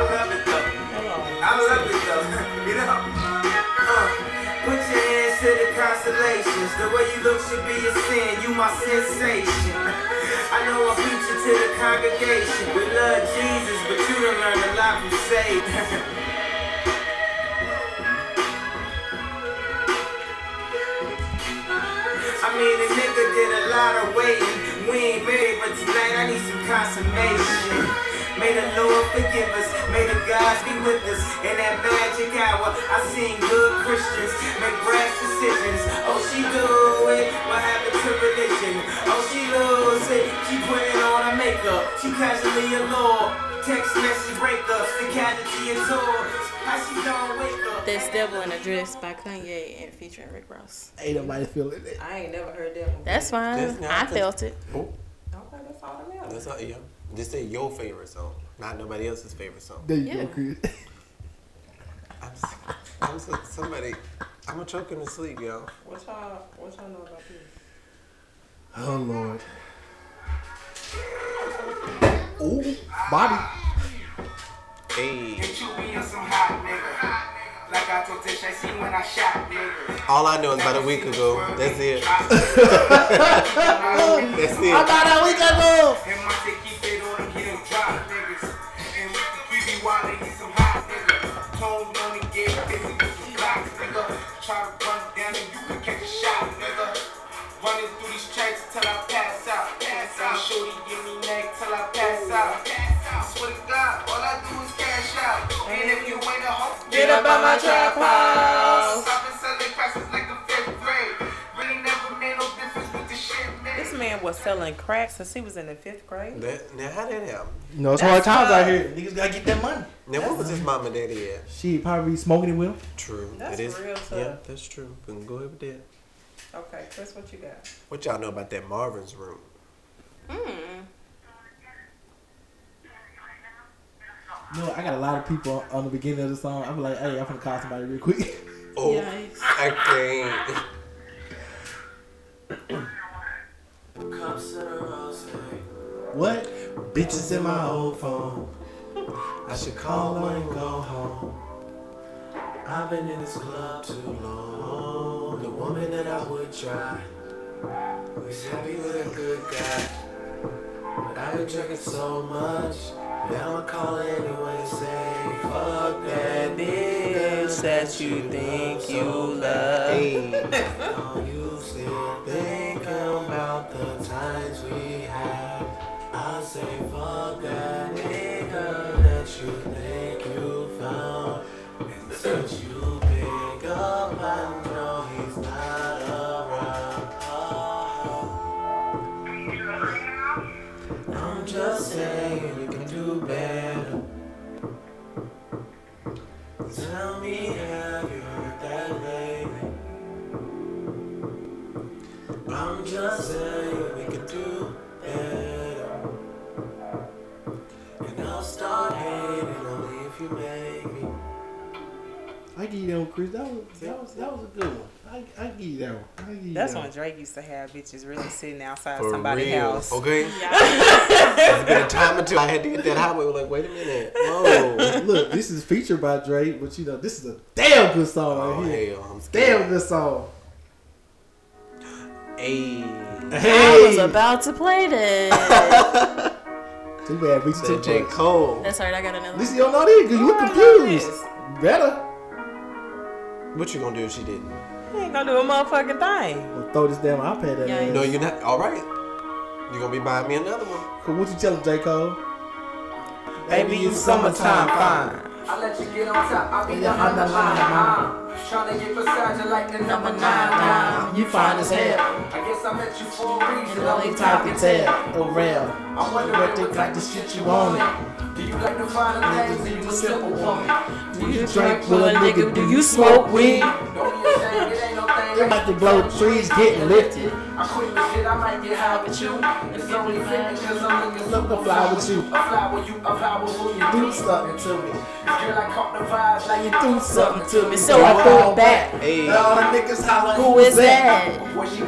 love it though. I love it though. You know. Uh, put your hands to the constellations. The way you look should be a sin. You my sensation. I know I'm preaching to the congregation. We love Jesus, but you done learn a lot from Satan. I mean, a nigga did a lot of waiting. We ain't married, but tonight I need some consummation. May the Lord forgive us. May the gods be with us. In that magic hour, I seen good Christians make rash decisions. Oh, she do it. What happened to religion? Oh, she lose it. She putting on her makeup. She casually allured. Text message breakups. The casualty is sore. How she don't wake up. That's Devil in a Dress by Kanye and featuring Rick Ross. Ain't nobody feeling it. I ain't never heard that one. That's fine. I felt it. Oh. Okay, that's all I know. That's all, yeah. Just say your favorite song, not nobody else's favorite song. There you go, Chris. I'm, so, I'm so, somebody. I'm a choking to sleep, yo. What y'all? What y'all know about this? Oh Lord. Ooh, Bobby. Hey. Get you being some hot nigga. Like I told Tish, I see when I shot nigga. All I know is about a week ago. That's it. That's it. About a week ago. And my dick keep it on and get them drop niggas. And we be wild and get some hot nigga. Told on and get busy with some blocks nigga. Try to run down and you can catch a shot nigga. Running through these tracks till I pass out. Pass out. Shorty give me neck till I pass out. I swear to God, all I do is cash out. And if you ain't a hoe, get up on my tripod. I've been selling crackers like the fifth grade. Really never made no difference with the shit, man. This man was selling crack since he was in the fifth grade. That, now how did that happen? You know, it's hard times out here. Niggas gotta get that money. Now that's what was his mom and daddy at? She probably smoking it with him. True. That's it is, real tough. Yeah, that's true. We can go ahead with that. Okay, Chris, what you got? What y'all know about that Marvin's Room? Mm. No, I got a lot of people on the beginning of the song. I'm like, hey, I'm gonna call somebody real quick. Oh, yikes. I can't. What? Bitches in my old phone. I should call her and go home. I've been in this club too long. The woman that I would try was happy with a good guy. But I've been drinking so much. Now I call anyone and say, fuck that bitch that you think you love. Don't you still think about the times we had? I say, fuck that nigga that you think you found. Since you pick up, I know he's not around. Oh. I'm just saying you can do better. Tell me, have you heard that lately? I'm just saying we can do better. And I'll start hating only if you make me. I give you that one, Chris. That was, that was, that was a good one. I, I give you that one. I give you That's that when one. Drake used to have bitches really sitting outside For somebody's real. house. Okay? Yeah. It's been a time or two. I had to get that highway. We're like, wait a minute. Oh. Look, this is featured by Drake, but you know, this is a damn good song oh, right here. Hell, I'm scared. Damn good song. Ayy. Hey. I was about to play that. Too bad we said J Cole. That's right. I got another. Lisa, you don't know this. You confused. Better. What you gonna do if she didn't? You ain't gonna do a motherfucking thing. Well, throw this damn iPad at her. Yeah. No, you're not. All right. You're gonna be buying me another one. Cause what you tell him, J Cole? Baby, you summertime fine. I let you get on top. I'll be the underline. Trying to get beside you like the number nine nine. You fine as hell. I guess I met you for a reason. The only time you tell the real. I wonder what they like the shit you wanted. Do you like to find the things? Do you a simple woman? Do you drink with a nigga? Do you smoke weed? Don't be ashamed. It ain't no thing. It like to blow trees getting lifted. I quit with shit. I might get high with you. It's only fair because I'm looking look to fly with you. I fly with you. I fly with who you do something to me. Girl, I caught the vibes like you do something to me. So I pulled back. Hey. All the niggas hollering, who is that?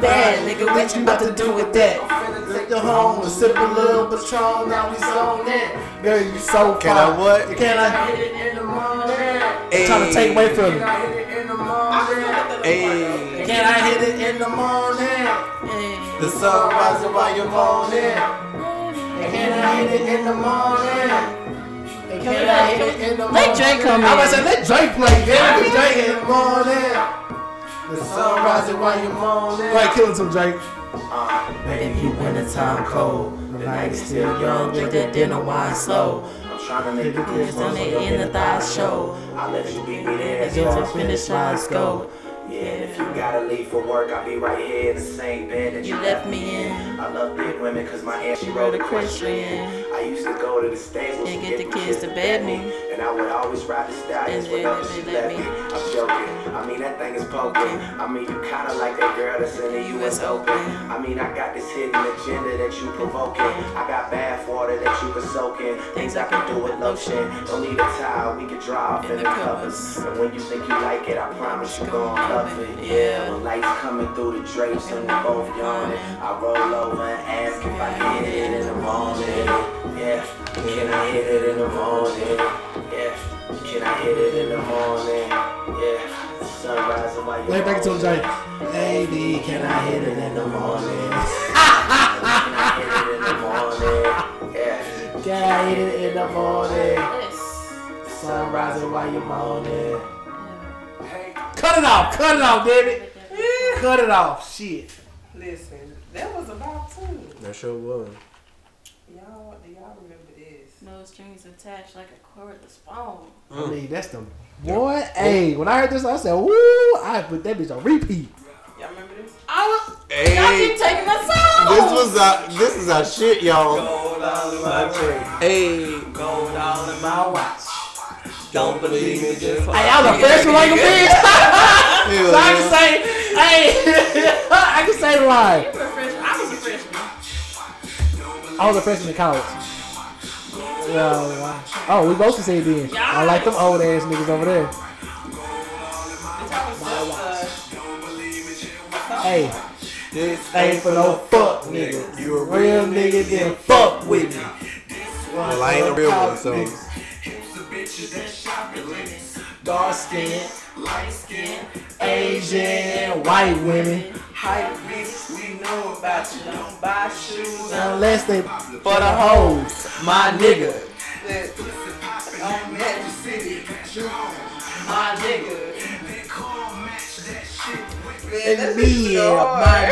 Bad nigga, what you about to do with that? I'm finna take you home and sip a little Patron. Now we zone that. Girl, you so far. Can I what? Can I hit it in the morning? Hey. Trying to take away from me. Can I hit it in the morning? Hey. Can I hit it in the morning? Hey. The sun rising while you're moaning. Can I hit it in the morning? Can can I I in the let Drake come in. I was saying let Drake play. Yeah, let Drake in the morning. The sun rising while you're moaning. Like killing some Drake. Uh, baby, you wintertime cold. The night's still young. Drink that dinner wine slow. I'm trying to make it this on the end of thy show. I'll let you be me there as long as finish eyes go. Yeah, if you gotta leave for work, I'll be right here in the same bed that you, you left me in. I love big women cause my aunt, she rode a equestrian. I used to go to the stables and get, get the kids to bed me. And I would always ride the stallions whenever she let me. me. I'm joking, I mean that thing is poking. I mean you kinda like that girl that's in the U S Open. I mean I got this hidden agenda that you provoking. I got bath water that you can soak in. Things I can do with lotion. Don't need a towel, we can dry off in the covers. And when you think you like it, I promise you're gonna love it. Yeah. When lights coming through the drapes and we both yawning, I roll over and ask if I can hit it in the morning. Yeah, can I hit it in the morning? Yeah, can I hit it in the morning? Yeah, sunrise and while you're back to the baby, can I hit it in the morning? Can I hit it in the morning? Yeah, can I hit it in the morning? Sunrise and while you're moaning. Cut it off, cut it off, baby. Yeah. Cut it off, shit. Listen, that was about two. That sure was. Y'all, do y'all remember? No strings attached like a cordless phone. Mm. I mean, that's the boy. Yeah. Hey, when I heard this, I said, "Woo!" I put that bitch on repeat. Y'all remember this? I was. Hey. Y'all keep taking us out. This was our. This is our shit, y'all. Gold all in my watch. Hey, gold all in my watch. Don't believe me, just. Hey, I was the first one like a bitch. So I can say, hey, I can say the line. You were a freshman. I was a freshman. I was a freshman in college. Oh, oh, we both can say it then. Y'all I like them old ass niggas over there. Hey, this ain't for no fuck nigga. You a real nigga, then fuck with me. Well, I ain't a real one, so. Dark skin, light skin, Asian, white women. Hype bitch, we know about you. Don't buy shoes unless they for the hoes, my nigga. I'm at the city, my nigga. They call match that shit with me, my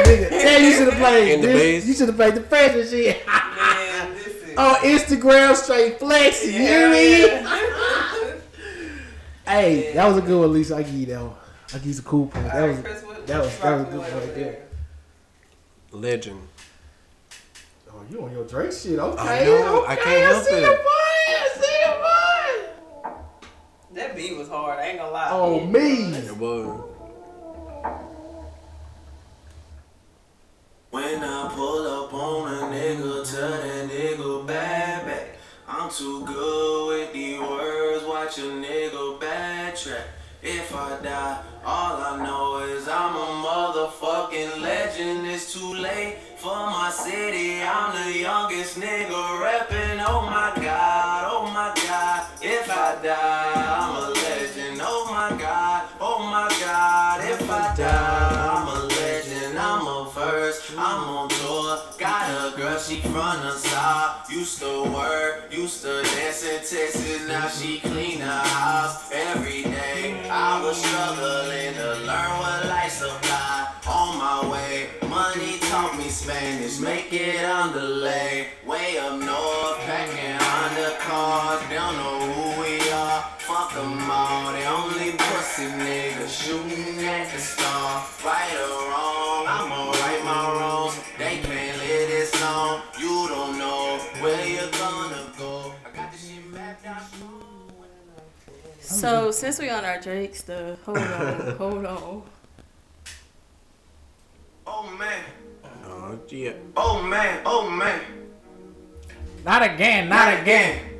nigga. Yeah, you should have played. This, you should have played the fashion shit. Man, listen. On Instagram, straight flexing. Yeah, you hear me? Yeah. Hey, yeah. That was a good one, Lisa. I give you that one. I give you some cool points. That was. Right, That was, that was a good one right there. Legend. Oh, you on your Drake shit? Okay, know, okay. I can't help I see it. Your boy. I see your boy. That beat was hard. I ain't gonna lie. Oh yeah. Me. It was. When I pull up on a nigga, tell that nigga bad back. I'm too good with the words. Watch a nigga backtrack. If I die, all I know is I'm a motherfucking legend. It's too late for my city. I'm the youngest nigga reppin'. Oh my God, oh my God. If I die, I'm a legend. Oh my God, oh my God. If I die, I'm a legend. I'm a first, I'm on. from the south, used to work, used to dance in Texas, now she clean her house every day. I was struggling to learn what life supply. On my way, money taught me Spanish, make it underlay. Way up north, packing under cars, they don't know who we are. Fuck them all, they only pussy niggas shooting at the star. Right or wrong, I'ma right my wrongs, they can't live this song. You don't know where you're gonna go. I got this shit mapped out. So, since we on our Drake stuff, hold on, hold on. Oh man. Oh dear. Oh man. Oh man. Not again. Not, not again. again.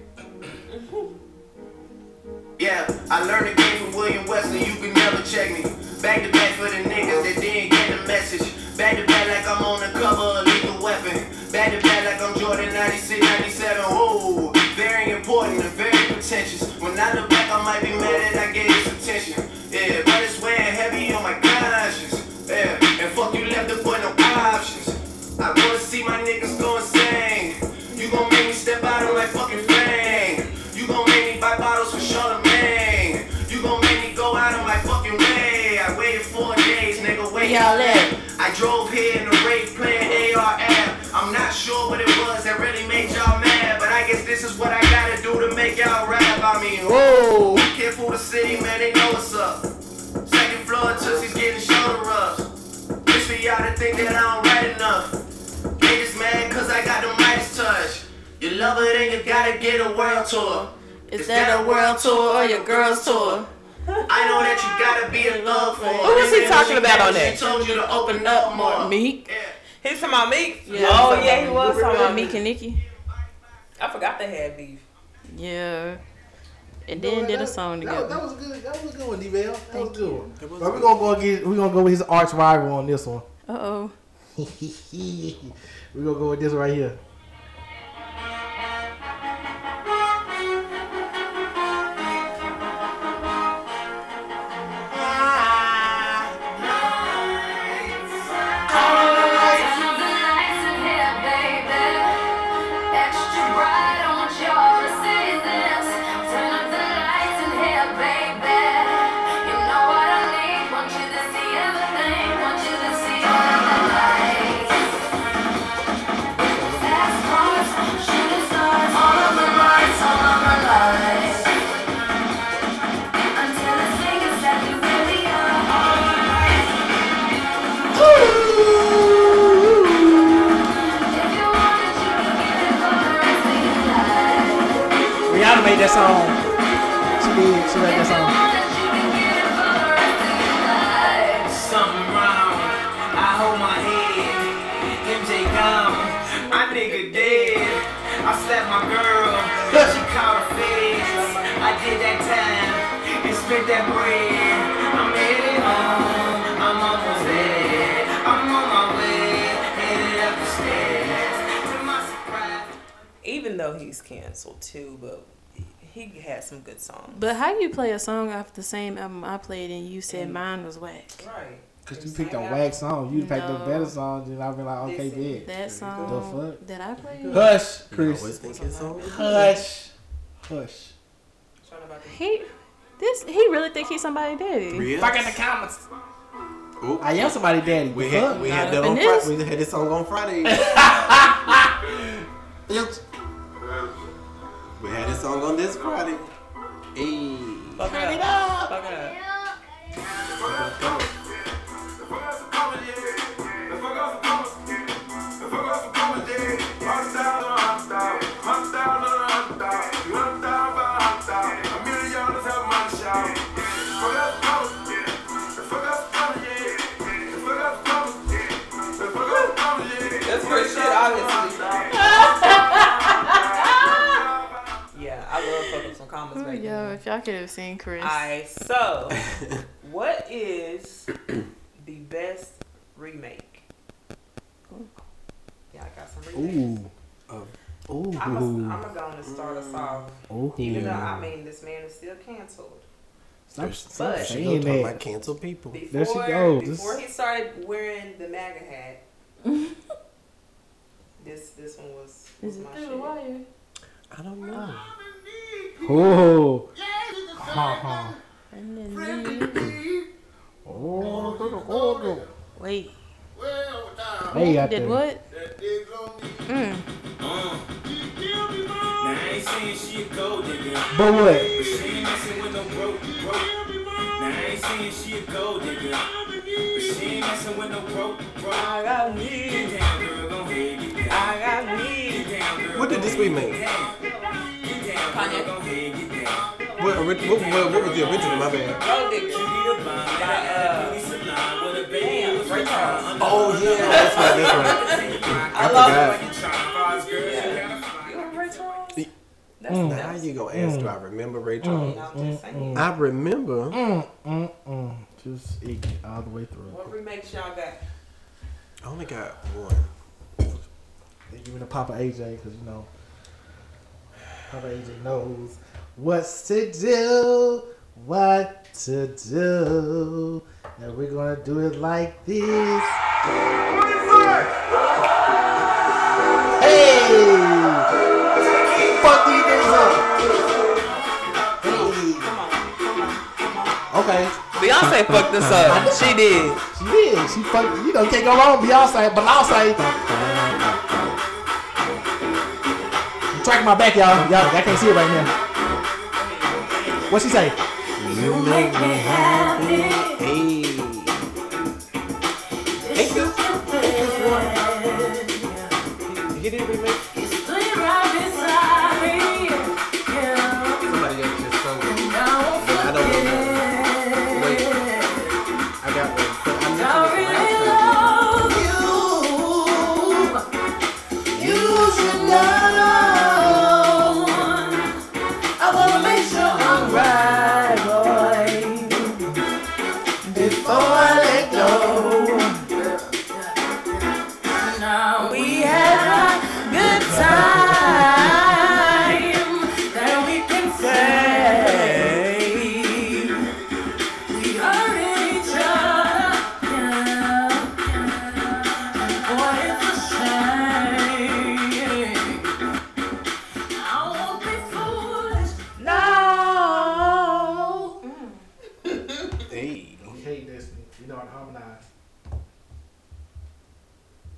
Yeah, I learned the game from William Wesley. You can never check me. Back to back for the niggas that didn't get the message. Back to back like I'm on the cover of Lethal Weapon. Back to back like I'm Jordan ninety-six, ninety-seven. Whoa, very important and very pretentious. When I look back, I might be mad that I gave this attention. Yeah, but it's weighing heavy on my conscience. Yeah. And fuck you left the boy no options. I wanna see my niggas go insane. You gon' make me step out of like fucking fang. You gon' make me buy bottles for Charlemagne. You gon' make me go out of my fucking way. I waited four days, nigga, wait. Y'all live. I drove here in the rave playing A R M. I'm not sure what it was that really made y'all mad, but I guess this is what I gotta do to make y'all rap. I mean, whoa, careful the city, man, they know what's up. Second floor, Tootsie's getting shoulder rubs. For y'all to think that I don't write enough. Niggas mad cause I got the Midas touch. You love her then you gotta get a world tour. Is, Is that, that a world tour or your girl's tour? I know that you gotta be in love for. Who was he talking about on that? She told you to open up more. Meek? Yeah. He's talking about Meek? Yeah. Oh yeah, he was talking about Meek and Nikki. I forgot they had beef. Yeah. And then no, did that, a song together. That was, that was good. That was a good one, D-Bell. That Thank was a good one. But we're gonna go get. We're gonna go with his arch rival on this one. Uh oh. We're gonna go with this one right here. That song. She did. She wrote that song. Something wrong. I hold my head. M J gone. My nigga dead. I slapped my girl. She caught her face. I did that time and spent that bread. I'm headed home. I'm almost there. I'm on my way. Headed up the stairs. To my surprise. Even though he's canceled too, but. He had some good songs. But how you play a song off the same album I played and you said mine was whack? Right. Because you picked a whack song. You no. picked a better song and I've been like, okay, big. That song the fuck? that I played? Hush, Chris. Hush. Hush. He, this, he really think he's somebody's daddy. Fuck in the comments. Oops. I am somebody's daddy. We had, we had, that on Fr- we had this song on Friday. We had a song on this Friday. Hey. Fuck Turn it up. Fuck it up. That's great shit, obviously. Ooh, yo, if y'all could have seen Chris. Alright, so what is the best remake? Ooh. Y'all got some remakes. Ooh. Uh, ooh. I'm gonna go and start us off. Ooh. Even though I mean this man is still canceled. Stop, stop but saying that. About canceled people. Before, there she goes. Before this... he started wearing the MAGA hat, This this one was, was my shit. Wire. I don't know. Oh. Ha ha. Wait. Hey, I did think. What? Mm. But what? What did this beat mean? Kanye. What, what, what, what was the original? My bad. Oh, the uh, Ray Charles. Oh yeah, that's right, that's right. I, I love it. Mm. Now nice. You gonna ask, mm. do I remember Ray Charles? Mm. Mm. Mm. I remember. Mm. Mm. Mm. Just eat all the way through. What remakes y'all got? I only got one. You were the Papa A J, because you know Papa A J knows what to do, what to do, and we're gonna do it like this. Hey. Fuck these niggas up. Okay. Beyonce fucked this up. She did. She did. She fucked. You know, can't go wrong. Beyonce, Beyonce. I'm tracking my back, y'all. Y'all, I can't see it right now. What'd she say? You make me happy. Hey. Thank you. Thank you. You didn't remake.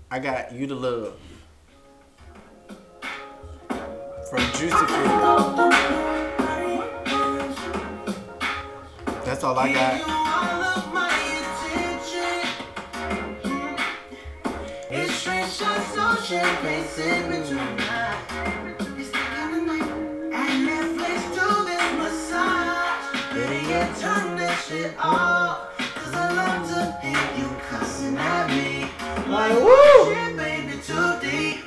I got You to Love from Juicy Fruit. That's all I got. Like, woo! Shit, baby, too deep.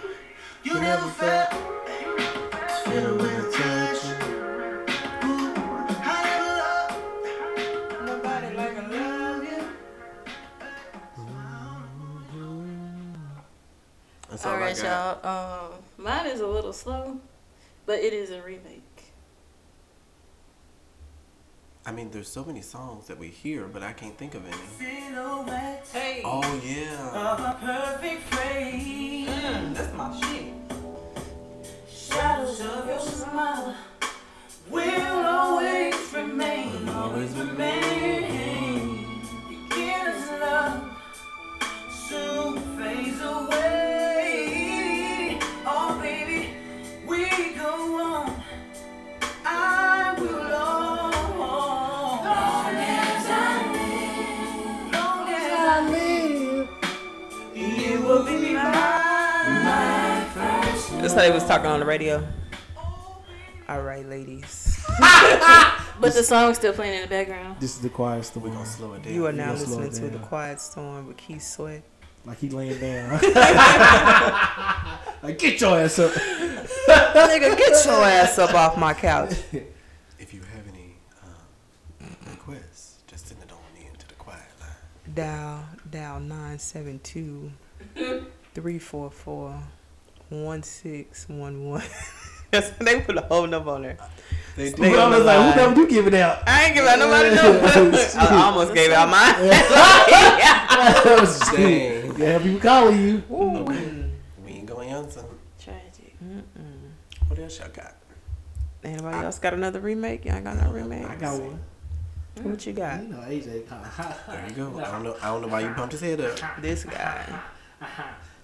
You never felt feel with a touch. Ooh, I never love nobody like I love you. That's all, all right, I got. Y'all. Um, mine is a little slow, but it is a remake. I mean, there's so many songs that we hear, but I can't think of any. Hey. Oh, yeah. Perfect mm, that's my shit. Shadows of your smile will always remain. Will always remain. Beginner's love soon fades away. Oh, baby, we go on. I will always. That's how they was talking on the radio. All right, ladies. But the song's still playing in the background. This is The Quiet Storm. We're going to slow it down. You are now listening to The Quiet Storm with Keith Sweat. Like he laying down. Like, get your ass up. Nigga, get your ass up off my couch. If you have any um, requests, just send it on in to the quiet line. Dial, dial nine seven two, three four four One six one one. They put a whole number on there. They do. I was like, who number you giving out? I ain't giving out nobody number. I almost gave out mine. Yeah, people calling you. Ooh. Okay. We ain't going on. else y'all got? Anybody I, else got another remake? Y'all got no remake? I got one. What you got? You know, A J. There you go. I don't know. I don't know why you pumped his head up. This guy.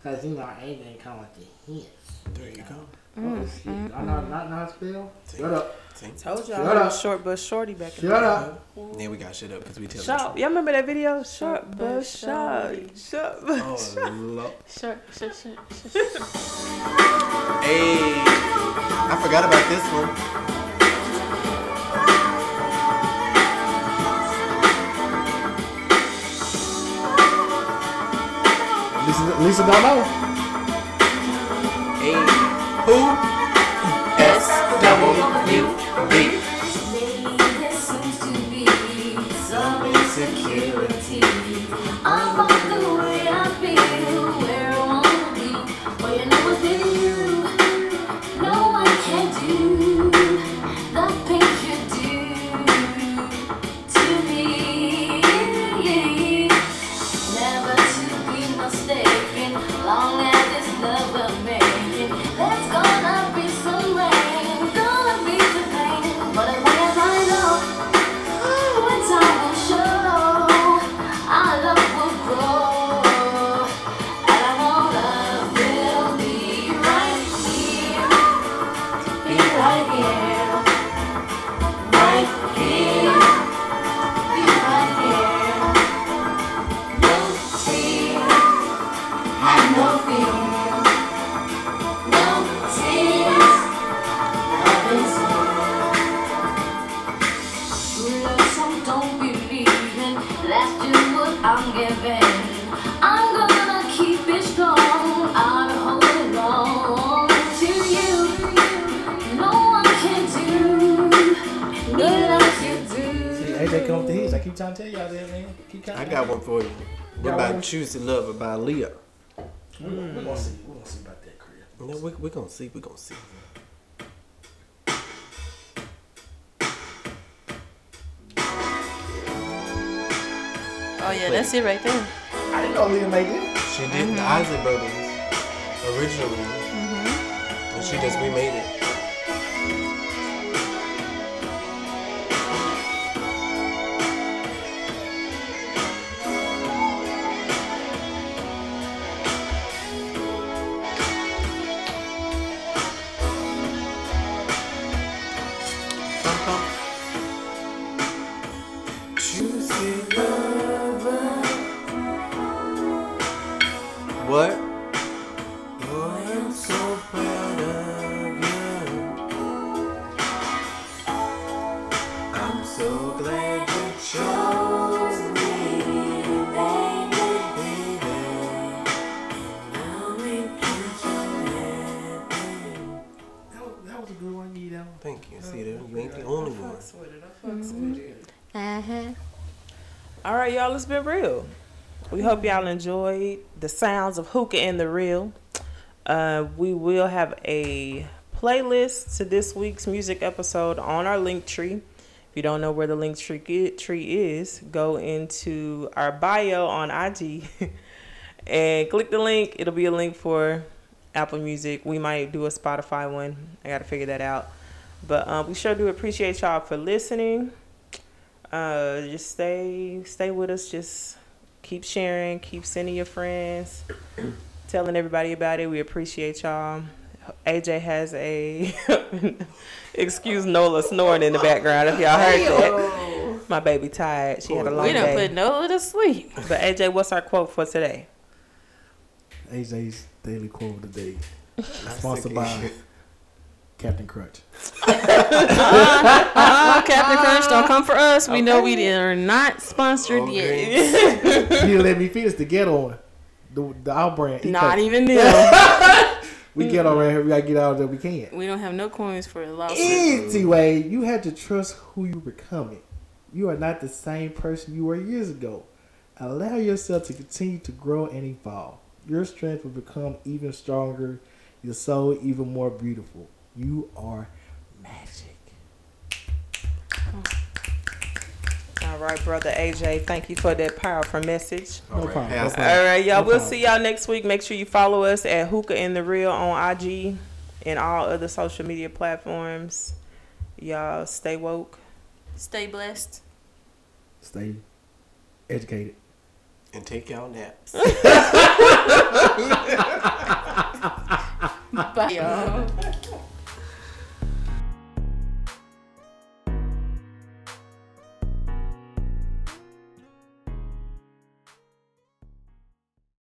Cause you know A J come with the hits. There you go. Mm, oh shit! Mm, I know mm. not not spell. Shut Sing. up. Sing. Told y'all. Shut up. Short but shorty back shut in the day. Shut up. Then yeah, we got shut up because we tell short. the truth. Y'all remember that video? Short but shorty. Short but shorty. Oh lord. Short short short. Hey, I forgot about this one. Lisa, Lisa don't know. A who? S W B. There seems to be some insecurity. I'm on the way I feel, where I wanna be. Well, you know within you, no one can do the things you do to me. Never to be mistaken. Long as this love will make it, there's gonna be some rain, gonna be the pain. But as long as I know, when time will show, our love will grow. And I know love will be right here, be right here, right here, be right here. No fear, have no fear, no tears, love is real. True love, some don't believe in, that's just what I'm giving. I'm gonna keep it strong, I'll hold it on to you. No one can do it like you do. See, A J come up to his. I keep trying to tell y'all that, man. Keep trying I to got one for you. What about one? Choose to Love about Leah? Mm. We're gonna see. We're gonna see about that, Chris. No, we're we gonna see. We're gonna see. Oh yeah, that's it right there. I didn't know Leah made it. She did the Isaac Brothers originally, mm-hmm. and she just remade it. It's been real. We hope y'all enjoyed the sounds of Hookah and the Real. Uh, we will have a playlist to this week's music episode on our Linktree. If you don't know where the Linktree tree is, go into our bio on I G and click the link. It'll be a link for Apple Music. We might do a Spotify one. I got to figure that out. But um, we sure do appreciate y'all for listening. Uh, just stay stay with us. Just keep sharing, keep sending your friends, telling everybody about it. We appreciate y'all. A J has a excuse Nola snoring in the background if y'all heard that. My baby tired. She had a long day. We done put Nola to sleep. But A J, what's our quote for today? A J's daily quote of the day. Sponsored by Captain Crunch. uh, uh, Captain Crunch, don't come for us. We okay. know we are not sponsored okay. yet. You let me finish the ghetto one. The, the out brand. Not even them. We get all right here. We got to get out that we can. We don't have no coins for a lawsuit. Anyway, you have to trust who you're becoming. You are not the same person you were years ago. Allow yourself to continue to grow and evolve. Your strength will become even stronger. Your soul even more beautiful. You are magic. All right, brother A J. Thank you for that powerful message. All right, no problem. No problem. All right y'all. No we'll problem. see y'all next week. Make sure you follow us at Hookah and the Real on I G and all other social media platforms. Y'all stay woke. Stay blessed. Stay educated. And take y'all naps. Bye, y'all.